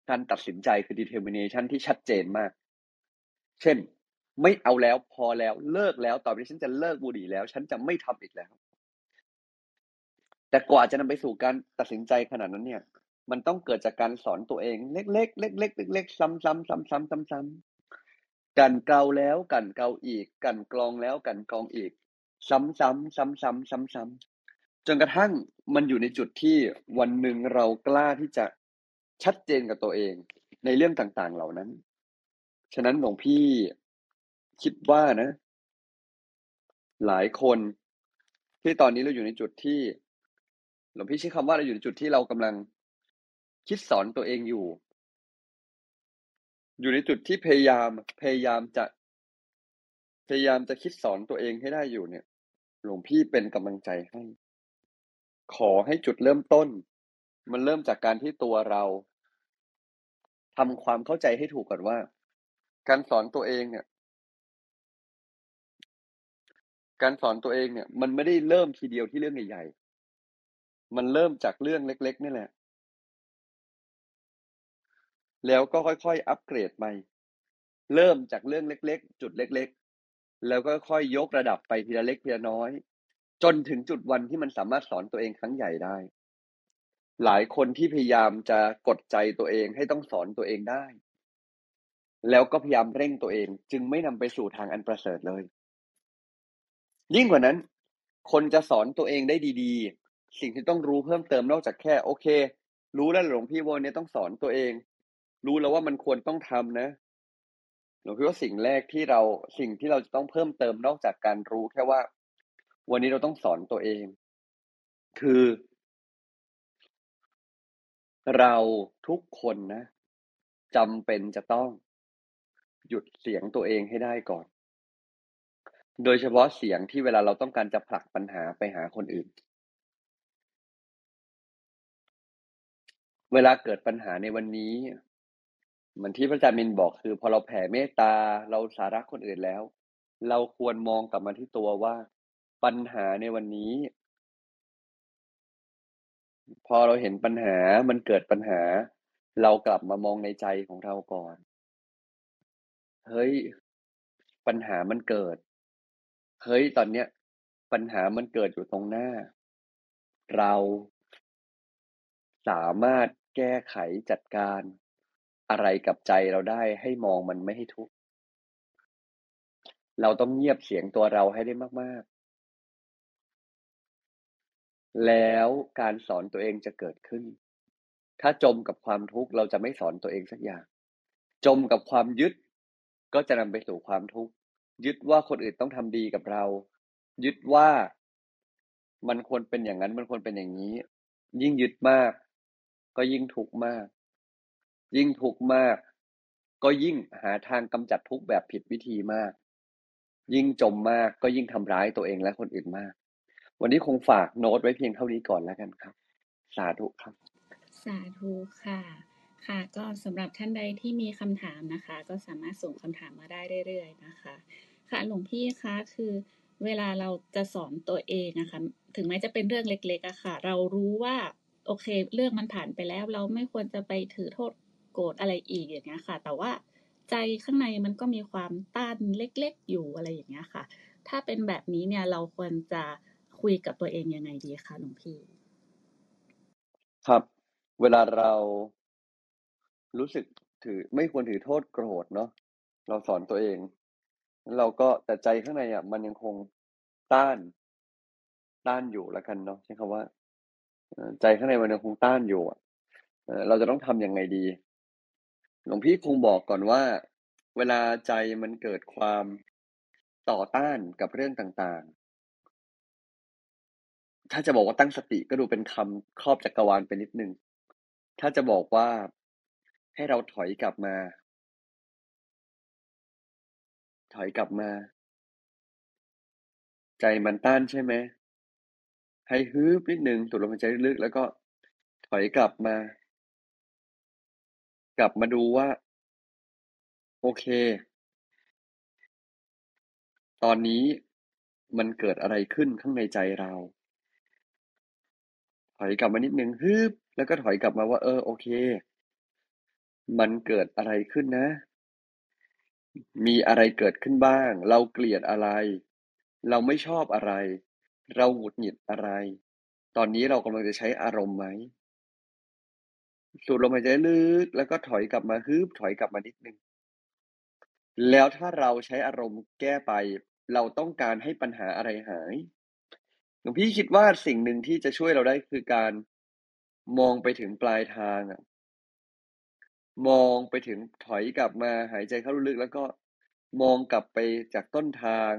การตัดสินใจคือ determination ที่ชัดเจนมากเช่นไม่เอาแล้วพอแล้วเลิกแล้วต่อไปนี้ฉันจะเลิกบุหรี่แล้วฉันจะไม่ทำอีกแล้วแต่กว่าจะนำไปสู่การตัดสินใจขนาดนั้นเนี่ยมันต้องเกิดจากการสอนตัวเองเล็กๆซ้ำๆกันเกาแล้วกันเกาอีกกันกรองแล้วกันกรองอีกซ้ำๆจนกระทั่งมันอยู่ในจุดที่วันหนึ่งเรากล้าที่จะชัดเจนกับตัวเองในเรื่องต่างๆเหล่านั้นฉะนั้นหลวงพี่คิดว่านะหลายคนที่ตอนนี้เราอยู่ในจุดที่หลวงพี่ใช้คำว่าเราอยู่ในจุดที่เรากำลังคิดสอนตัวเองอยู่ในจุดที่พยายามจะคิดสอนตัวเองให้ได้อยู่เนี่ยหลวงพี่เป็นกำลังใจให้ขอให้จุดเริ่มต้นมันเริ่มจากการที่ตัวเราทำความเข้าใจให้ถูกก่อนว่าการสอนตัวเองเนี่ยมันไม่ได้เริ่มทีเดียวที่เรื่องใหญ่ๆมันเริ่มจากเรื่องเล็กๆนี่แหละแล้วก็ค่อยๆอัปเกรดไปเริ่มจากเรื่องเล็กๆจุดเล็กๆแล้วก็ค่อยยกระดับไปทีละเล็กทีละน้อยจนถึงจุดวันที่มันสามารถสอนตัวเองครั้งใหญ่ได้หลายคนที่พยายามจะกดใจตัวเองให้ต้องสอนตัวเองได้แล้วก็พยายามเร่งตัวเองจึงไม่นำไปสู่ทางอันประเสริฐเลยยิ่งกว่านั้นคนจะสอนตัวเองได้ดีๆสิ่งที่ต้องรู้เพิ่มเติมนอกจากแค่โอเครู้แล้วหลวงพี่ว่าเนี่ยต้องสอนตัวเองรู้แล้วว่ามันควรต้องทำนะหลวงพี่ว่าสิ่งที่เราจะต้องเพิ่มเติมนอกจากการรู้แค่ว่าวันนี้เราต้องสอนตัวเองคือเราทุกคนนะจำเป็นจะต้องหยุดเสียงตัวเองให้ได้ก่อนโดยเฉพาะเสียงที่เวลาเราต้องการจะผลักปัญหาไปหาคนอื่นเวลาเกิดปัญหาในวันนี้เหมือนที่พระอาจารย์มินบอกคือพอเราแผ่เมตตาเราสาระคนอื่นแล้วเราควรมองกลับมาที่ตัวว่าปัญหาในวันนี้พอเราเห็นปัญหามันเกิดปัญหาเรากลับมามองในใจของเราก่อนเฮ้ยปัญหามันเกิดเฮ้ยตอนเนี้ยปัญหามันเกิดอยู่ตรงหน้าเราสามารถแก้ไขจัดการอะไรกับใจเราได้ให้มองมันไม่ให้ทุกข์เราต้องเงียบเสียงตัวเราให้ได้มากๆแล้วการสอนตัวเองจะเกิดขึ้นถ้าจมกับความทุกข์เราจะไม่สอนตัวเองสักอย่างจมกับความยึดก็จะนำไปสู่ความทุกข์ยึดว่าคนอื่นต้องทำดีกับเรายึดว่ามันควรเป็นอย่างนั้นมันควรเป็นอย่างนี้ยิ่งยึดมากก็ยิ่งทุกข์มากยิ่งทุกข์มากก็ยิ่งหาทางกำจัดทุกข์แบบผิดวิธีมากยิ่งจมมากก็ยิ่งทำร้ายตัวเองและคนอื่นมากวันนี้คงฝากโน้ตไว้เพียงเท่านี้ก่อนแล้วกันครับสาธุครับสาธุค่ะค่ะก็สำหรับท่านใดที่มีคำถามนะคะก็สามารถส่งคำถามมาได้เรื่อยๆนะคะค่ะหลวงพี่คะคือ เวลาเราจะสอนตัวเองนะคะถึงแม้จะเป็นเรื่องเล็กๆอะค่ะเรารู้ว่าโอเคเรื่องมันผ่านไปแล้วเราไม่ควรจะไปถือโทษโกรธอะไรอีกอย่างเงี้ยค่ะแต่ว่าใจข้างในมันก็มีความต้านเล็กๆอยู่อะไรอย่างเงี้ยค่ะถ้าเป็นแบบนี้เนี่ยเราควรจะคุยกับตัวเองยังไงดีคะหลวงพี่ครับเวลาเรารู้สึกถือไม่ควรถือโทษโกรธเนาะเราสอนตัวเองเราก็แต่ใจข้างในอ่ะมันยังคงต้านอยู่ละกันเนาะใช้คำว่าใจข้างในมันยังคงต้านอยู่อ่ะเราจะต้องทำยังไงดีหลวงพี่คงบอกก่อนว่าเวลาใจมันเกิดความต่อต้านกับเรื่องต่างๆถ้าจะบอกว่าตั้งสติก็ดูเป็นคำครอบจักรวาลไปนิดนึงถ้าจะบอกว่าให้เราถอยกลับมาใจมันต้านใช่ไหมให้ฮึบนิดนึงสูดลมหายใจลึกๆแล้วก็ถอยกลับมาดูว่าโอเคตอนนี้มันเกิดอะไรขึ้นข้างในใจเราถอยกลับมานิดนึงฮึบแล้วก็ถอยกลับมาว่าโอเคมันเกิดอะไรขึ้นนะมีอะไรเกิดขึ้นบ้างเราเกลียดอะไรเราไม่ชอบอะไรเราหงุดหงิดอะไรตอนนี้เรากำลังจะใช้อารมณ์ไหมสูดลมหายใจลึกแล้วก็ถอยกลับมาฮึบถอยกลับมานิดนึงแล้วถ้าเราใช้อารมณ์แก้ไปเราต้องการให้ปัญหาอะไรหายหลวงพี่คิดว่าสิ่งหนึ่งที่จะช่วยเราได้คือการมองไปถึงปลายทางอ่ะมองไปถึงถอยกลับมาหายใจเข้าลึกๆแล้วก็มองกลับไปจากต้นทาง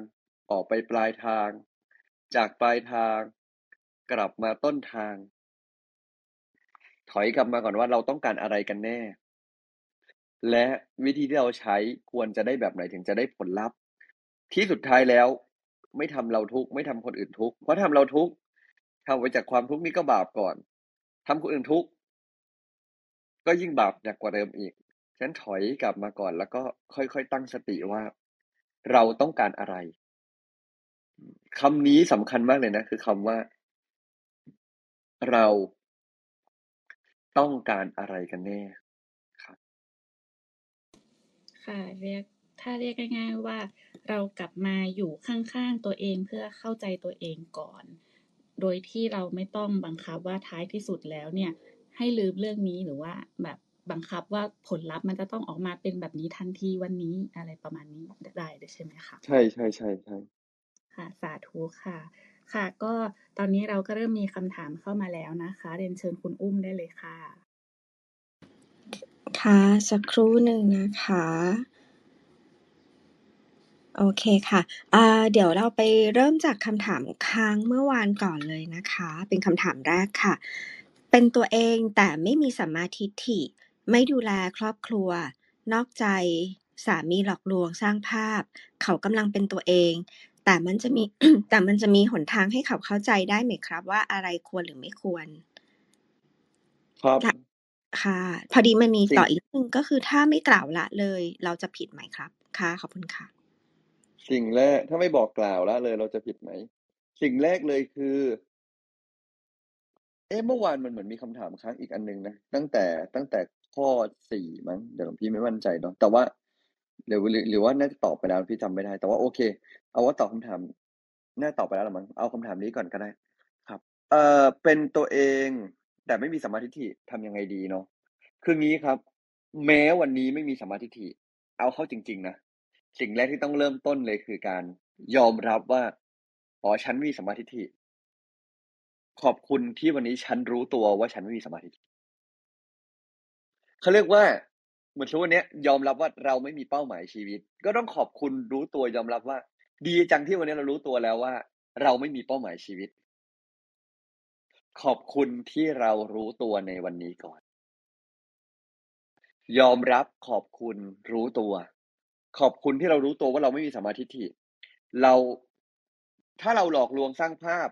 ออกไปปลายทางจากปลายทางกลับมาต้นทางถอยกลับมาก่อนว่าเราต้องการอะไรกันแน่และวิธีที่เราใช้ควรจะได้แบบไหนถึงจะได้ผลลัพธ์ที่สุดท้ายแล้วไม่ทำเราทุกข์ไม่ทำคนอื่นทุกข์เพราะทำเราทุกข์ทำไปจากความทุกข์นี่ก็บาปก่อนทำคนอื่นทุกข์ก็ยิ่งบาปหนักกว่าเดิมอีกฉะนั้นถอยกลับมาก่อนแล้วก็ค่อยๆตั้งสติว่าเราต้องการอะไรคำนี้สำคัญมากเลยนะคือคำว่าเราต้องการอะไรกันแน่ครับค่ะถ้าเรียกง่ายๆว่าเรากลับมาอยู่ข้างๆตัวเองเพื่อเข้าใจตัวเองก่อนโดยที่เราไม่ต้องบังคับว่าท้ายที่สุดแล้วเนี่ยให้ลืมเรื่องนี้หรือว่าแบบบังคับว่าผลลัพธ์มันจะต้องออกมาเป็นแบบนี้ทันทีวันนี้อะไรประมาณนี้ได้ใช่ไหมคะใช่ใช่ใช่ใช่ค่ะสาธุค่ะค่ะก็ตอนนี้เราก็เริ่มมีคำถามเข้ามาแล้วนะคะเรียนเชิญคุณอุ้มได้เลยค่ะค่ะสักครู่หนึ่งนะคะโอเคค่ะเดี๋ยวเราไปเริ่มจากคำถามค้างเมื่อวานก่อนเลยนะคะเป็นคำถามแรกค่ะเป็นตัวเองแต่ไม่มีสัมมาทิฏฐิไม่ดูแลครอบครัวนอกใจสามีหลอกลวงสร้างภาพเขากำลังเป็นตัวเองแต่มันจะมีหนทางให้เขาเข้าใจได้ไหมครับว่าอะไรควรหรือไม่ควรครับค่ะพอดีมันมีต่ออีกนึงก็คือถ้าไม่กล่าวละเลยเราจะผิดไหมครับค่ะขอบคุณค่ะสิ่งแรกถ้าไม่บอกกล่าวละเลยเราจะผิดไหมสิ่งแรกเลยคือเมื่อวานมันเหมือนมีคำถามค้างอีกอันนึงนะตั้งแต่ข้อ4มั้งเดี๋ยวหลวงพี่ไม่มั่นใจเนาะแต่ว่าเดี๋ยวหรือว่าน่าจะตอบไปแล้วพี่จำไม่ได้แต่ว่าโอเคเอาว่าตอบคำถามน่าตอบไปแล้วละมั้งเอาคำถามนี้ก่อนก็ได้ครับเป็นตัวเองแต่ไม่มีสัมมาทิฏฐิทำยังไงดีเนาะคืองี้ครับแม้วันนี้ไม่มีสัมมาทิฏฐิเอาเข้าจริงๆนะสิ่งแรกที่ต้องเริ่มต้นเลยคือการยอมรับว่าอ๋อฉันมีสัมมาทิฏฐิขอบคุณที่วันนี้ฉันรู้ตัวว่าฉันไม่มีสมาธิเขาเรียกว่าเหมือนช่วงนี้ยอมรับว่าเราไม่มีเป้าหมายชีวิตก็ต้องขอบคุณรู้ตัวยอมรับว่าดีจังที่วันนี้เรารู้ตัวแล้วว่าเราไม่มีเป้าหมายชีวิตขอบคุณที่เรารู้ตัวในวันนี้ก่อนยอมรับขอบคุณรู้ตัวขอบคุณที่เรารู้ตัวว่าเราไม่มีสมาธิเราถ้าเราหลอกลวงสร้างภาพ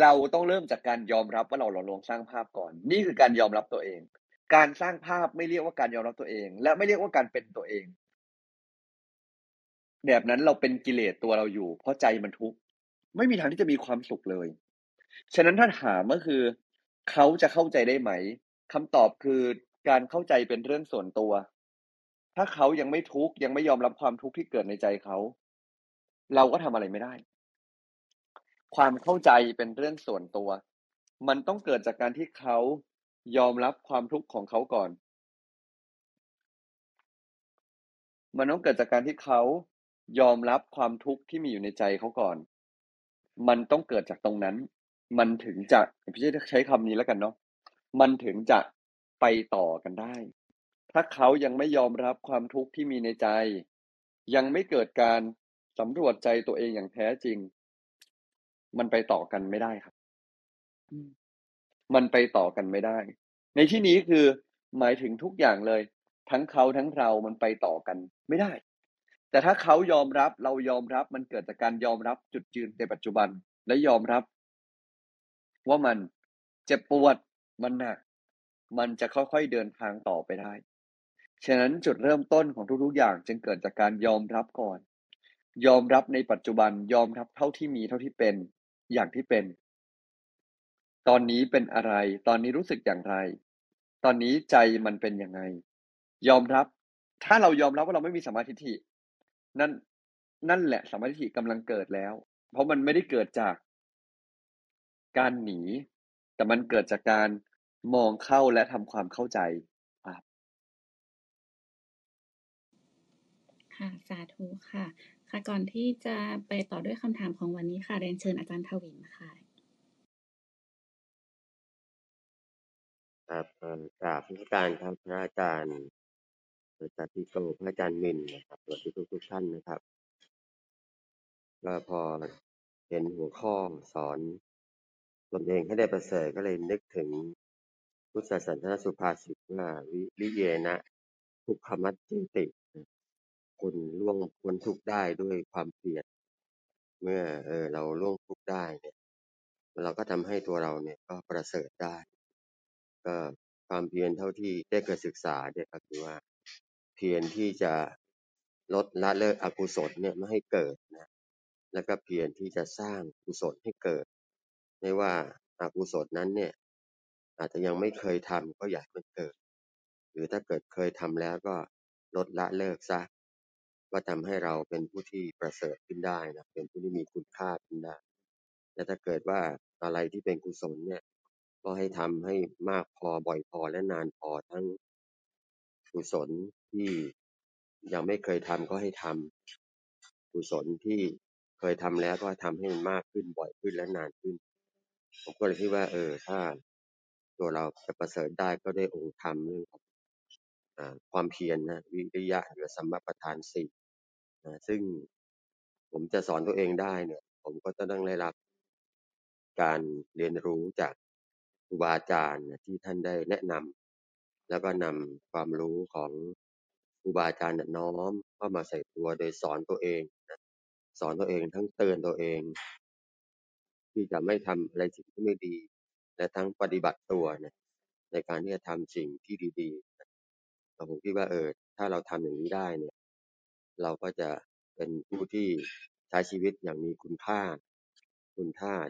เราต้องเริ่มจากการยอมรับว่าเราหลอกลวงสร้างภาพก่อนนี่คือการยอมรับตัวเองการสร้างภาพไม่เรียกว่าการยอมรับตัวเองและไม่เรียกว่าการเป็นตัวเอง แบบนั้นเราเป็นกิเลสตัวเราอยู่เพราะใจมันทุกข์ไม่มีทางที่จะมีความสุขเลยฉะนั้นถ้าถามก็คือเขาจะเข้าใจได้ไหมคำตอบคือการเข้าใจเป็นเรื่องส่วนตัวถ้าเขายังไม่ทุกข์ยังไม่ยอมรับความทุกข์ที่เกิดในใจเขาเราก็ทำอะไรไม่ได้ความเข้าใจเป็นเรื่องส่วนตัวมันต้องเกิดจากการที่เขายอมรับความทุกข์ของเขาก่อนมันต้องเกิดจากการที่เขายอมรับความทุกข์ที่มีอยู่ในใจเขาก่อนมันต้องเกิดจากตรงนั้นมันถึงจะพี่จะใช้คำนี้แล้วกันเนาะมันถึงจะไปต่อกันได้ถ้าเขายังไม่ยอมรับความทุกข์ที่มีในใจยังไม่เกิดการสำรวจใจตัวเองอย่างแท้จริงมันไปต่อกันไม่ได้ครับมันไปต่อกันไม่ได้ในที่นี้คือหมายถึงทุกอย่างเลยทั้งเขาทั้งเรามันไปต่อกันไม่ได้แต่ถ้าเขายอมรับเรายอมรับมันเกิดจากการยอมรับจุดยืนในปัจจุบันและยอมรับว่ามันเจ็บปวดมันหนักมันจะค่อยๆเดินทางต่อไปได้ฉะนั้นจุดเริ่มต้นของทุกๆอย่างจึงเกิดจากการยอมรับก่อนยอมรับในปัจจุบันยอมรับเท่าที่มีเท่าที่เป็นอย่างที่เป็นตอนนี้เป็นอะไรตอนนี้รู้สึกอย่างไรตอนนี้ใจมันเป็นยังไงยอมรับถ้าเรายอมรับว่าเราไม่มีสัมมาทิฏฐินั่นแหละสัมมาทิฏฐิกำลังเกิดแล้วเพราะมันไม่ได้เกิดจากการหนีแต่มันเกิดจากการมองเข้าและทำความเข้าใจค่ะสาธุค่ะค่ะก่อนที่จะไปต่อด้วยคำถามของวันนี้ค่ะเรียนเชิญอาจารย์ทวินค่ะครับกราบพระอาจารย์ครับพระอาจารย์สัตติโกพระอาจารย์มินนะครับสวัสดีทุกท่านนะครับก็พอเป็นหัวข้อสอนตนเองให้ได้ประเสริฐก็เลยนึกถึงพุทธศาสนสุภาษิตว่าวิเยนะทุกขมัจจิติคนล่วงพ้นทุกข์ได้ด้วยความเพียรเมื่อเราล่วงทุกข์ได้เนี่ยเราก็ทำให้ตัวเราเนี่ยก็ประเสริฐได้ก็ความเพียรเท่าที่ได้เคยศึกษาเนี่ยก็คือว่าเพียรที่จะลดละเลิกอกุศลเนี่ยไม่ให้เกิดนะแล้วก็เพียรที่จะสร้างกุศลให้เกิดไม่ว่าอกุศลนั้นเนี่ยอาจจะยังไม่เคยทำก็อย่าให้มันเกิดหรือถ้าเกิดเคยทำแล้วก็ลดละเลิกซะก็ทำให้เราเป็นผู้ที่ประเสริฐขึ้นได้นะเป็นผู้ที่มีคุณค่าขึ้นได้และถ้าเกิดว่าอะไรที่เป็นกุศลเนี่ยก็ให้ทำให้มากพอบ่อยพอและนานพอทั้งกุศลที่ยังไม่เคยทำก็ให้ทำกุศลที่เคยทำแล้วก็ทำให้มันมากขึ้นบ่อยขึ้นและนานขึ้นผมก็เลยคิดว่าถ้าตัวเราจะประเสริฐได้ก็ได้องค์ธรรมเรื่องของความเพียรนะวิริยะหรือสัมมาประธานสี่ซึ่งผมจะสอนตัวเองได้เนี่ยผมก็จะต้องได้รับการเรียนรู้จากครูบาอาจารย์ที่ท่านได้แนะนำแล้วก็นำความรู้ของครูบาอาจารย์น้อมเข้ามาใส่ตัวโดยสอนตัวเองนะสอนตัวเองทั้งเตือนตัวเองที่จะไม่ทำอะไรสิ่งที่ไม่ดีและทั้งปฏิบัติตัวนะในการที่จะทำสิ่งที่ดีๆแต่ผมคิดว่าถ้าเราทำอย่างนี้ได้เนี่ยเราก็จะเป็นผู้ที่ใช้ชีวิตอย่างมีคุณค่า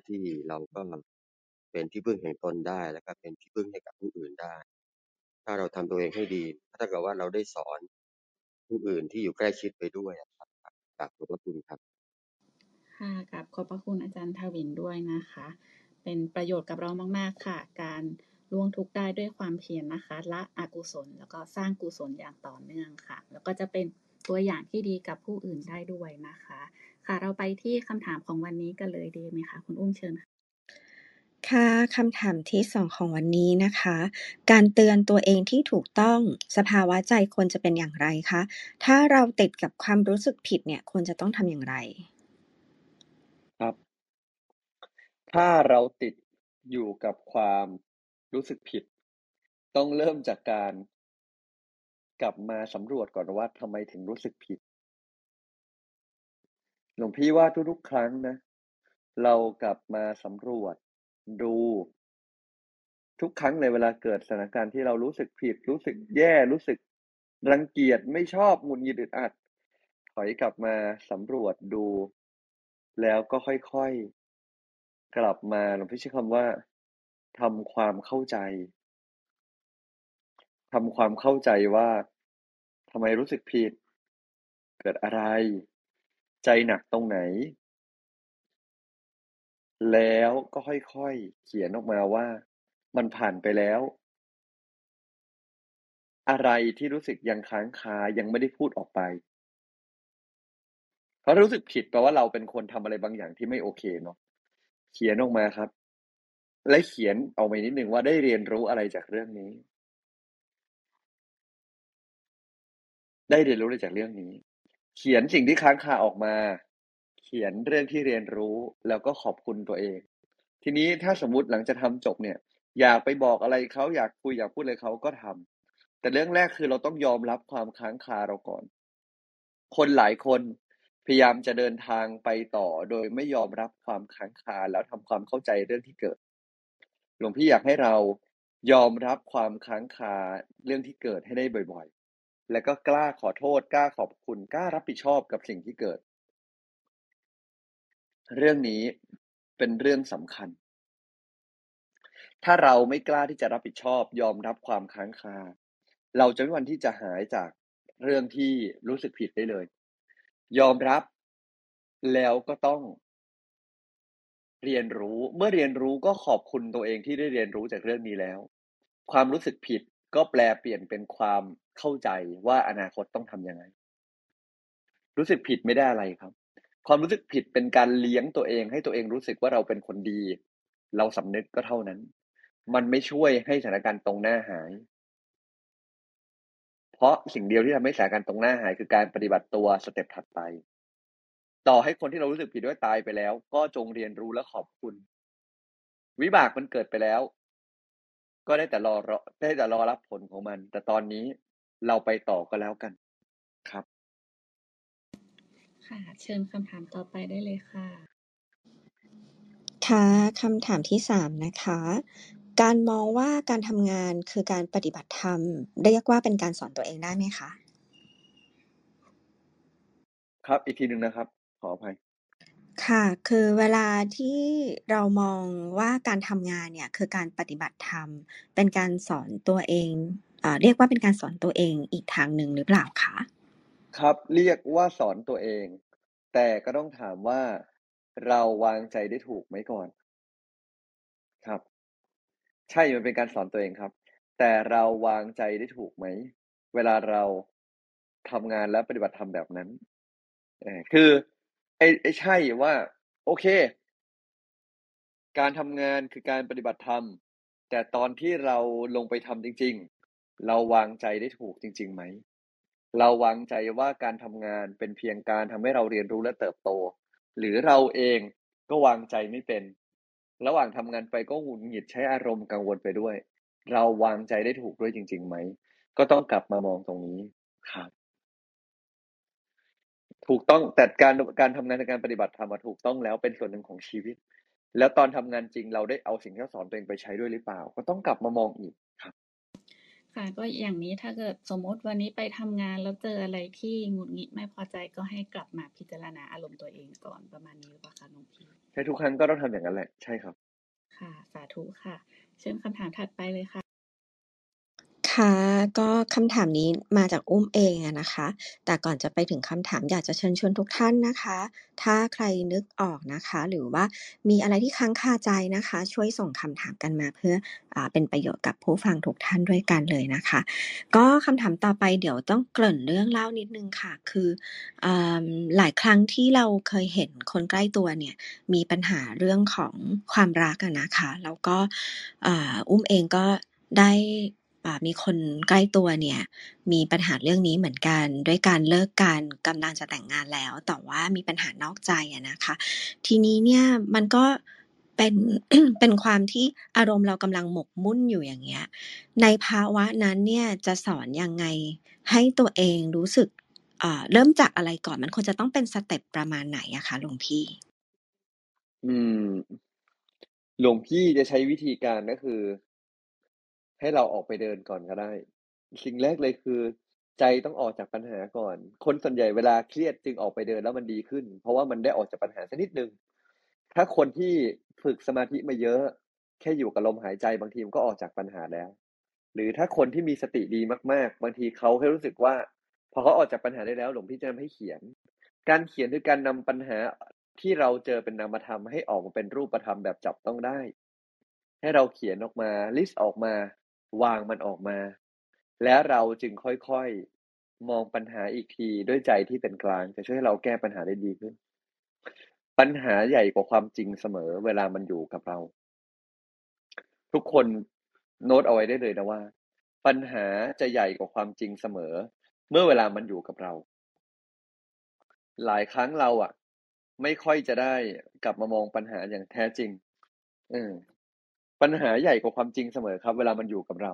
ที่เราก็เป็นที่พึ่งแห่งตนได้แล้วก็เป็นที่พึ่งให้กับผู้อื่นได้ถ้าเราทำตัวเองให้ดีถ้าเกิดว่าเราได้สอนผู้อื่นที่อยู่ใกล้ชิดไปด้วยครับขอบพระคุณครับค่ะขอบพระคุณอาจารย์ทวินด้วยนะคะเป็นประโยชน์กับเรามากๆค่ะการล่วงทุกข์ได้ด้วยความเพียรนะคะละอกุศลแล้วก็สร้างกุศลอย่างต่อเนื่องค่ะแล้วก็จะเป็นตัวอย่างที่ดีกับผู้อื่นได้ด้วยนะคะค่ะเราไปที่คำถามของวันนี้กันเลยดีไหมคะคุณอุ้มเชิญค่ะคำถามที่2ของวันนี้นะคะการเตือนตัวเองที่ถูกต้องสภาวะใจควรจะเป็นอย่างไรคะถ้าเราติดกับความรู้สึกผิดเนี่ยควรจะต้องทำอย่างไรครับถ้าเราติดอยู่กับความรู้สึกผิดต้องเริ่มจากการกลับมาสำรวจก่อนว่าทำไมถึงรู้สึกผิดหลวงพี่ว่าทุกๆครั้งนะเรากลับมาสำรวจดูทุกครั้งในเวลาเกิดสถานการณ์ที่เรารู้สึกผิดรู้สึกแย่รู้สึกรังเกียจไม่ชอบหงุดหงิดอึดอัด อยกลับมาสำรวจดู แล้วก็ค่อยๆกลับมาหลวงพี่ใช้คำว่าทำความเข้าใจว่าทำไมรู้สึกผิดเกิดอะไรใจหนักตรงไหนแล้วก็ค่อยๆเขียนออกมาว่ามันผ่านไปแล้วอะไรที่รู้สึกยังค้างคายังไม่ได้พูดออกไปเพราะรู้สึกผิดแปลว่าเราเป็นคนทำอะไรบางอย่างที่ไม่โอเคเนาะเขียนออกมาครับและเขียนเอาไปนิดนึงว่าได้เรียนรู้อะไรจากเรื่องนี้เขียนสิ่งที่ค้างคาออกมาเขียนเรื่องที่เรียนรู้แล้วก็ขอบคุณตัวเองทีนี้ถ้าสมมุติหลังจากทำจบเนี่ยอยากไปบอกอะไรเขาอยากคุยอยากพูดอะไรเขาก็ทำแต่เรื่องแรกคือเราต้องยอมรับความค้างคาเราก่อนคนหลายคนพยายามจะเดินทางไปต่อโดยไม่ยอมรับความค้างคาแล้วทำความเข้าใจเรื่องที่เกิดหลวงพี่อยากให้เรายอมรับความค้างคาเรื่องที่เกิดให้ได้บ่อยๆแล้วก็กล้าขอโทษกล้าขอบคุณกล้ารับผิดชอบกับสิ่งที่เกิดเรื่องนี้เป็นเรื่องสำคัญถ้าเราไม่กล้าที่จะรับผิดชอบยอมรับความค้างคาเราจะไม่วันที่จะหายจากเรื่องที่รู้สึกผิดได้เลยยอมรับแล้วก็ต้องเรียนรู้เมื่อเรียนรู้ก็ขอบคุณตัวเองที่ได้เรียนรู้จากเรื่องนี้แล้วความรู้สึกผิดก็แปลเปลี่ยนเป็นความเข้าใจว่าอนาคตต้องทำยังไงรู้สึกผิดไม่ได้อะไรครับความรู้สึกผิดเป็นการเลี้ยงตัวเองให้ตัวเองรู้สึกว่าเราเป็นคนดีเราสำนึกก็เท่านั้นมันไม่ช่วยให้สถานการณ์ตรงหน้าหายเพราะสิ่งเดียวที่ทำให้สถานการณ์ตรงหน้าหายคือการปฏิบัติตัวสเต็ปถัดไปต่อให้คนที่เรารู้สึกผิดด้วยตายไปแล้วก็จงเรียนรู้และขอบคุณวิบากมันเกิดไปแล้วก็ได้แต่รอรับผลของมันแต่ตอนนี้เราไปต่อก็แล้วกันครับค่ะเชิญคำถามต่อไปได้เลยค่ะค่ะคำถามที่3นะคะการมองว่าการทำงานคือการปฏิบัติธรรมเรียกว่าเป็นการสอนตัวเองได้ไหมคะครับอีกทีนึงนะครับขออภัยค่ะคือเวลาที่เรามองว่าการทำงานเนี่ยคือการปฏิบัติธรรมเป็นการสอนตัวเองเรียกว่าเป็นการสอนตัวเองอีกทางนึงหรือเปล่าคะครับเรียกว่าสอนตัวเองแต่ก็ต้องถามว่าเราวางใจได้ถูกไหมก่อนครับใช่มันเป็นการสอนตัวเองครับแต่เราวางใจได้ถูกไหมเวลาเราทำงานและปฏิบัติธรรมแบบนั้นคือไอ้ใช่ว่าโอเคการทำงานคือการปฏิบัติธรรมแต่ตอนที่เราลงไปทำจริงๆเราวางใจได้ถูกจริงๆไหมเราวางใจว่าการทำงานเป็นเพียงการทำให้เราเรียนรู้และเติบโตหรือเราเองก็วางใจไม่เป็นระหว่างทำงานไปก็หงุดหงิดใช้อารมณ์กังวลไปด้วยเราวางใจได้ถูกด้วยจริงๆไหมก็ต้องกลับมามองตรงนี้ครับถูกต้องแต่การทำงานในการปฏิบัติธรรมถูกต้องแล้วเป็นส่วนหนึ่งของชีวิตแล้วตอนทำงานจริงเราได้เอาสิ่งที่สอนตัวเองไปใช้ด้วยหรือเปล่าก็ต้องกลับมามองอีกครับค่ะก็อย่างนี้ถ้าเกิดสมมติวันนี้ไปทำงานแล้วเจออะไรที่หงุดหงิดไม่พอใจก็ให้กลับมาพิจารณาอารมณ์ตัวเองก่อนประมาณนี้หรือเปล่าคะน้องพี่ใช่ทุกครั้งก็ต้องทำอย่างนั้นแหละใช่ครับค่ะสาธุค่ะเชิญคำถามถัดไปเลยค่ะค่ะก็คำถามนี้มาจากอุ้มเองนะคะแต่ก่อนจะไปถึงคำถามอยากจะเชิญชวนทุกท่านนะคะถ้าใครนึกออกนะคะหรือว่ามีอะไรที่ค้างคาใจนะคะช่วยส่งคำถามกันมาเพื่อเป็นประโยชน์กับผู้ฟังทุกท่านด้วยกันเลยนะคะก็คำถามต่อไปเดี๋ยวต้องเกริ่นเรื่องเล่านิดนึงค่ะคือหลายครั้งที่เราเคยเห็นคนใกล้ตัวเนี่ยมีปัญหาเรื่องของความรักนะคะแล้วก็อุ้มเองก็ได้มีคนใกล้ตัวเนี่ยมีปัญหาเรื่องนี้เหมือนกันด้วยการเลิกกันกำลังจะแต่งงานแล้วแต่ว่ามีปัญหานอกใจนะคะทีนี้เนี่ยมันก็เป็น เป็นความที่อารมณ์เรากำลังหมกมุ่นอยู่อย่างเงี้ยในภาวะนั้นเนี่ยจะสอนยังไงให้ตัวเองรู้สึกเริ่มจากอะไรก่อนมันควรจะต้องเป็นสเต็ปประมาณไหนอะคะหลวงพี่หลวงพี่จะใช้วิธีการก็คือให้เราออกไปเดินก่อนก็ได้สิ่งแรกเลยคือ ใจต้องออกจากปัญหาก่อนคนส่วนใหญ่เวลาเครียดจึงออกไปเดินแล้วมันดีขึ้นเพราะว่ามันได้ออกจากปัญหาสักนิดนึงถ้าคนที่ฝึกสมาธิมาเยอะแค่อยู่กับลมหายใจบางทีมันก็ออกจากปัญหาแล้วหรือถ้าคนที่มีสติดีมากๆบางทีเขาแค่รู้สึกว่าพอเขาออกจากปัญหาได้แล้วหลวงพี่จะทำให้เขียนการเขียนคือการนำปัญหาที่เราเจอเป็นนามธรรมให้ออกมาเป็นรูปธรรมแบบจับต้องได้ให้เราเขียนออกมาลิสต์ออกมาวางมันออกมาแล้วเราจึงค่อยๆมองปัญหาอีกทีด้วยใจที่เป็นกลางจะช่วยให้เราแก้ปัญหาได้ดีขึ้นปัญหาใหญ่กว่าความจริงเสมอเวลามันอยู่กับเราทุกคนโน้ตเอาไว้ได้เลยนะว่าปัญหาจะใหญ่กว่าความจริงเสมอเมื่อเวลามันอยู่กับเราหลายครั้งเราอ่ะไม่ค่อยจะได้กลับมามองปัญหาอย่างแท้จริงปัญหาใหญ่กว่าความจริงเสมอครับเวลามันอยู่กับเรา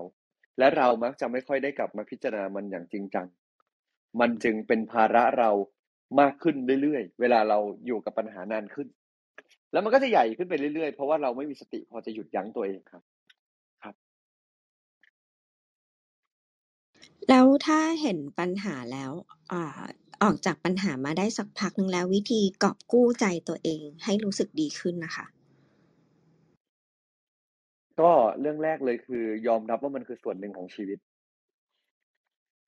และเรามักจะไม่ค่อยได้กลับมาพิจารณามันอย่างจริงจังมันจึงเป็นภาระเรามากขึ้นเรื่อยๆเวลาเราอยู่กับปัญหานานขึ้นแล้วมันก็จะใหญ่ขึ้นไปเรื่อยๆเพราะว่าเราไม่มีสติพอจะหยุดยั้งตัวเองครับแล้วถ้าเห็นปัญหาแล้วออกจากปัญหามาได้สักพักนึงแล้ววิธีกอบกู้ใจตัวเองให้รู้สึกดีขึ้นนะคะก็เรื่องแรกเลยคือยอมรับว่ามันคือส่วนหนึ่งของชีวิต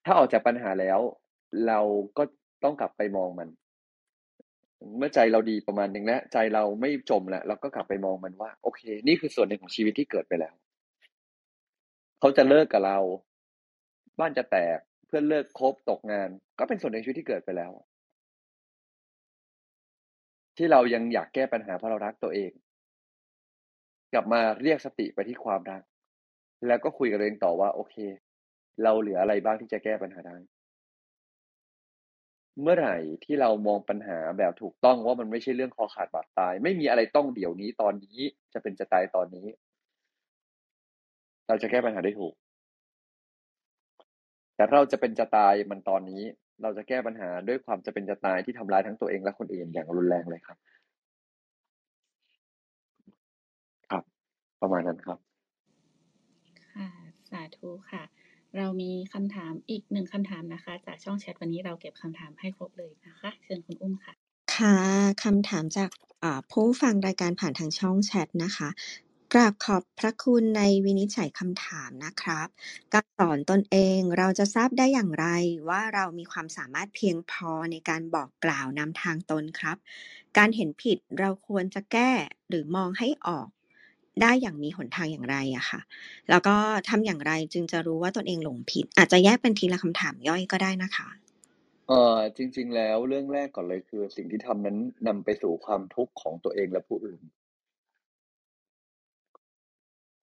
ถ้าออกจากปัญหาแล้วเราก็ต้องกลับไปมองมันเมื่อใจเราดีประมาณนึงแล้วใจเราไม่จมแล้วเราก็กลับไปมองมันว่าโอเคนี่คือส่วนหนึ่งของชีวิตที่เกิดไปแล้วเขาจะเลิกกับเราบ้านจะแตกเพื่อนเลิกคบตกงานก็เป็นส่วนหนึ่งชีวิตที่เกิดไปแล้วที่เรายังอยากแก้ปัญหาเพราะเรารักตัวเองกลับมาเรียกสติไปที่ความรักแล้วก็คุยกับตัวเองต่อว่าโอเคเราเหลืออะไรบ้างที่จะแก้ปัญหาได้เมื่อไหร่ที่เรามองปัญหาแบบถูกต้องว่ามันไม่ใช่เรื่องคอขาดบาดตายไม่มีอะไรต้องเดี๋ยวนี้ตอนนี้จะเป็นจะตายตอนนี้เราจะแก้ปัญหาได้ถูกแต่เราจะเป็นจะตายมันตอนนี้เราจะแก้ปัญหาด้วยความจะเป็นจะตายที่ทำร้ายทั้งตัวเองและคนอื่นอย่างรุนแรงเลยครับครับประมาณนั้นครับค่ะสาธุค่ะเรามีคำถามอีกหนึ่งคำถามนะคะจากช่องแชทวันนี้เราเก็บคำถามให้ครบเลยนะคะเชิญคุณอุ้มค่ะค่ะคำถามจากผู้ฟังรายการผ่านทางช่องแชทนะคะกราบขอบพระคุณในวินิจฉัยคำถามนะครับการสอนตนเองเราจะทราบได้อย่างไรว่าเรามีความสามารถเพียงพอในการบอกกล่าวนำทางตนครับการเห็นผิดเราควรจะแก้หรือมองให้ออกได้อย่างมีหนทางอย่างไรอะค่ะแล้วก็ทำอย่างไรจึงจะรู้ว่าตนเองหลงผิดอาจจะแยกเป็นทีละคำถามย่อยก็ได้นะคะจริงๆแล้วเรื่องแรกก่อนเลยคือสิ่งที่ทำนั้นนำไปสู่ความทุกข์ของตัวเองและผู้อื่น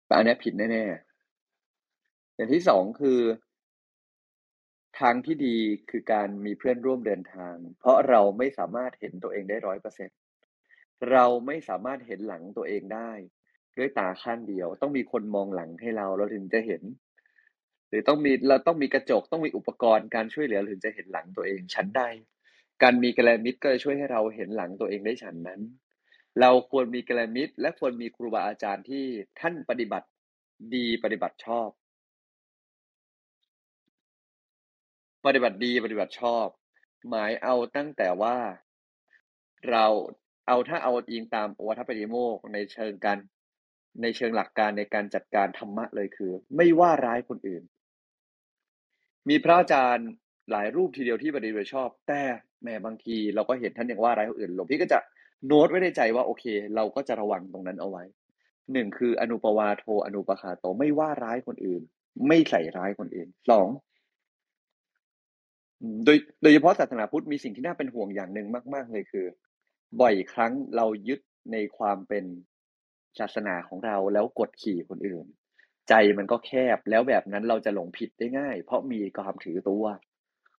แต่อันนี้ผิดแน่ๆอย่างที่สองคือทางที่ดีคือการมีเพื่อนร่วมเดินทางเพราะเราไม่สามารถเห็นตัวเองได้ 100% เราไม่สามารถเห็นหลังตัวเองได้ด้วยตาข้างเดียวต้องมีคนมองหลังให้เราถึงจะเห็นหรือเราต้องมีกระจกต้องมีอุปกรณ์การช่วยเหลือถึงจะเห็นหลังตัวเองชั้นใดการมีกัลยาณมิตรก็จะช่วยให้เราเห็นหลังตัวเองได้ชั้นนั้นเราควรมีกัลยาณมิตรและควรมีครูบาอาจารย์ที่ท่านปฏิบัติดีปฏิบัติชอบปฏิบัติดีปฏิบัติชอบหมายเอาตั้งแต่ว่าเราเอาอิงตามอวัฏฐปฏิโมกข์ในเชิงหลักการในการจัดการธรรมะเลยคือไม่ว่าร้ายคนอื่นมีพระอาจารย์หลายรูปทีเดียวที่ปฏิบัติชอบแต่แม้บางทีเราก็เห็นท่านอย่างว่าร้ายคนอื่นหลวงพี่ก็จะโน้ตไว้ในใจว่าโอเคเราก็จะระวังตรงนั้นเอาไว้หนึ่งคืออนุปวาโทอนุปคาโตไม่ว่าร้ายคนอื่นไม่ใส่ร้ายคนอื่นสองโดยเฉพาะศาสนาพุทธมีสิ่งที่น่าเป็นห่วงอย่างหนึ่งมากๆเลยคือบ่อยครั้งเรายึดในความเป็นศาสนาของเราแล้วกดขี่คนอื่นใจมันก็แคบแล้วแบบนั้นเราจะหลงผิดได้ง่ายเพราะมีความถือตัว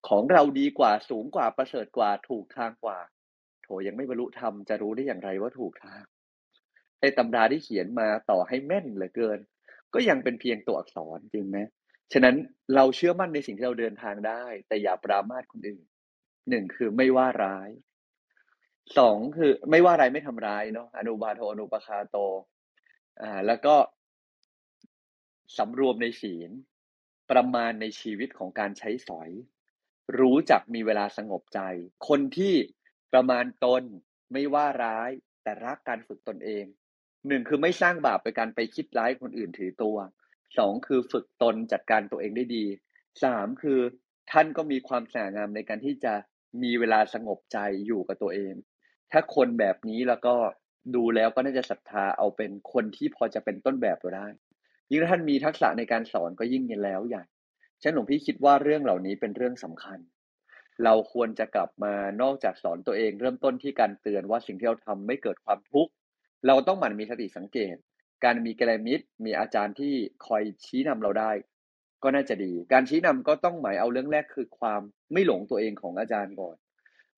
ของเราดีกว่าสูงกว่าประเสริฐกว่าถูกทางกว่าโถยังไม่บรรลุธรรมจะรู้ได้อย่างไรว่าถูกทางไอ้ตำราที่เขียนมาต่อให้แม่นเหลือเกินก็ยังเป็นเพียงตัวอักษรจริงไหมฉะนั้นเราเชื่อมั่นในสิ่งที่เราเดินทางได้แต่อย่าปรามาสคนอื่นหนึ่งคือไม่ว่าร้ายสองคือไม่ว่าอะไรไม่ทำร้ายเนาะอนุบาโทอนุปคาโตแล้วก็สำรวมในศีลประมาณในชีวิตของการใช้สอย รู้จักมีเวลาสงบใจคนที่ประมาณตนไม่ว่าร้ายแต่รักการฝึกตนเองหนึ่งคือไม่สร้างบาปโดยการไปคิดร้ายคนอื่นถือตัวสองคือฝึกตนจัดการตัวเองได้ดีสามคือท่านก็มีความสง่างามในการที่จะมีเวลาสงบใจอยู่กับตัวเองถ้าคนแบบนี้แล้วก็ดูแล้วก็น่าจะศรัทธาเอาเป็นคนที่พอจะเป็นต้นแบบเราได้ยิ่งท่านมีทักษะในการสอนก็ยิ่งยิ่งแล้วใหญ่ฉะนั้นหลวงพี่คิดว่าเรื่องเหล่านี้เป็นเรื่องสำคัญเราควรจะกลับมานอกจากสอนตัวเองเริ่มต้นที่การเตือนว่าสิ่งที่เราทำไม่เกิดความทุกข์เราต้องหมั่นมีสติสังเกตการมีกัลยาณมิตรมีอาจารย์ที่คอยชี้นำเราได้ก็น่าจะดีการชี้นำก็ต้องหมายเอาเรื่องแรกคือความไม่หลงตัวเองของอาจารย์ก่อน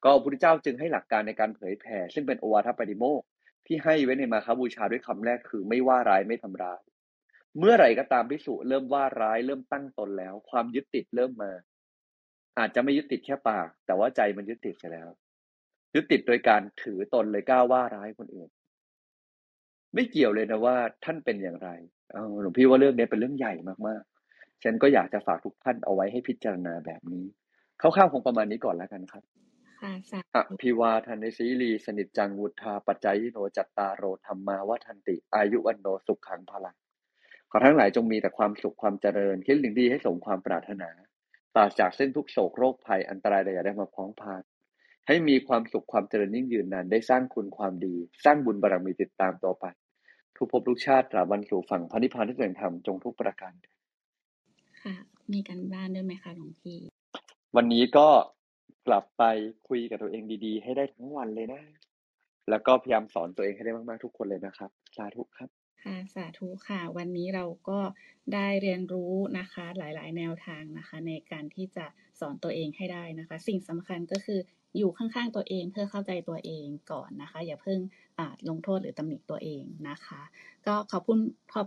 ก็พระพุทธเจ้าจึงให้หลักการในการเผยแผ่ซึ่งเป็นโอวาทปาติโมกข์ที่ให้ไว้ในมาฆบูชาด้วยคำแรกคือไม่ว่าร้ายไม่ทำร้ายเมื่อไหร่ก็ตามภิกษุเริ่มว่าร้ายเริ่มตั้งตนแล้วความยึดติดเริ่มมาอาจจะไม่ยึดติดแค่ปากแต่ว่าใจมันยึดติดไปแล้วยึดติดโดยการถือตนเลยกล้าว่าร้ายคนอื่นไม่เกี่ยวเลยนะว่าท่านเป็นอย่างไรหลวงพี่ว่าเรื่องนี้เป็นเรื่องใหญ่มากๆฉันก็อยากจะฝากทุกท่านเอาไว้ให้พิจารณาแบบนี้คร่าวๆคงประมาณนี้ก่อนแล้วกันครับอภิวาทานในสีรีสนิจจังวุธาปัจจัยโนจัตตาโรธรรมาวัฏันติอายุวันโนสุขขังพลังขอทั้งหลายจงมีแต่ความสุขความเจริญคิดถึงดีให้สมความปรารถนาปราศจากเส้นทุกโศกโรคภัยอันตรายใดๆได้มาพ้องพานให้มีความสุขความเจริญยิ่งยืนนานได้สร้างคุณความดีสร้างบุญบารมีติดตามต่อไปทุกภพทุกชาติตราบวันสู่ฝั่งพระนิพพานที่แสงธรรมจงทุกประการค่ะมีการบ้านด้วยไหมคะหลวงพี่วันนี้ก็กลับไปคุยกับตัวเองดีๆให้ได้ทั้งวันเลยนะแล้วก็พยายามสอนตัวเองให้ได้มากๆทุกคนเลยนะครับสาธุครับค่ะสาธุค่ะวันนี้เราก็ได้เรียนรู้นะคะหลายๆแนวทางนะคะในการที่จะสอนตัวเองให้ได้นะคะสิ่งสำคัญก็คืออยู่ข้างๆตัวเองเพื่อเข้าใจตัวเองก่อนนะคะอย่าเพิ่งลงโทษหรือตำหนิตัวเองนะคะก็ขอบ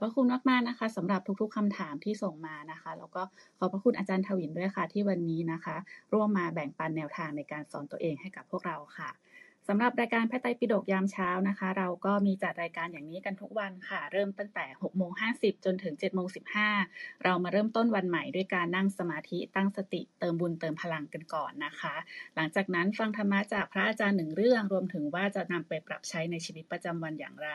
พระคุณมากๆนะคะสำหรับทุกๆคำถามที่ส่งมานะคะแล้วก็ขอบพระคุณอาจารย์ทวินด้วยค่ะที่วันนี้นะคะร่วมมาแบ่งปันแนวทางในการสอนตัวเองให้กับพวกเราค่ะสำหรับรายการพระไตรปิฎกยามเช้านะคะเราก็มีจัดรายการอย่างนี้กันทุกวันค่ะเริ่มตั้งแต่ 6:50 น.จนถึง 7:15 น.เรามาเริ่มต้นวันใหม่ด้วยการนั่งสมาธิตั้งสติเติมบุญเติมพลังกันก่อนนะคะหลังจากนั้นฟังธรรมะจากพระอาจารย์หนึ่งเรื่องรวมถึงว่าจะนำไปปรับใช้ในชีวิตประจำวันอย่างไร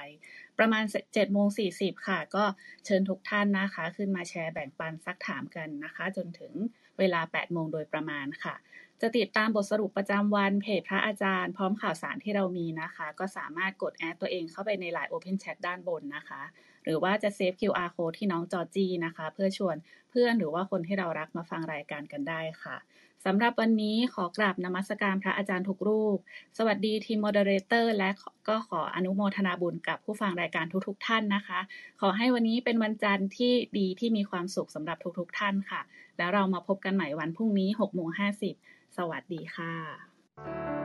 ประมาณ 7:40 น.ค่ะก็เชิญทุกท่านนะคะขึ้นมาแชร์แบ่งปันซักถามกันนะคะจนถึงเวลา 8:00 น.โดยประมาณค่ะจะติดตามบทสรุปประจำวันเพจพระอาจารย์พร้อมข่าวสารที่เรามีนะคะก็สามารถกดแอดตัวเองเข้าไปใน LINE Open Chat ด้านบนนะคะหรือว่าจะเซฟ QR Code ที่น้องจอร์จี้นะคะเพื่อชวนเพื่อนหรือว่าคนที่เรารักมาฟังรายการกันได้ค่ะสำหรับวันนี้ขอกราบนมัสการพระอาจารย์ทุกรูปสวัสดีทีมโมเดอเรเตอร์และก็ขออนุโมทนาบุญกับผู้ฟังรายการทุกๆท่านนะคะขอให้วันนี้เป็นวันจันทร์ที่ดีที่มีความสุขสำหรับทุกๆท่านค่ะแล้วเรามาพบกันใหม่วันพรุ่งนี้ 6:50 น.สวัสดีค่ะ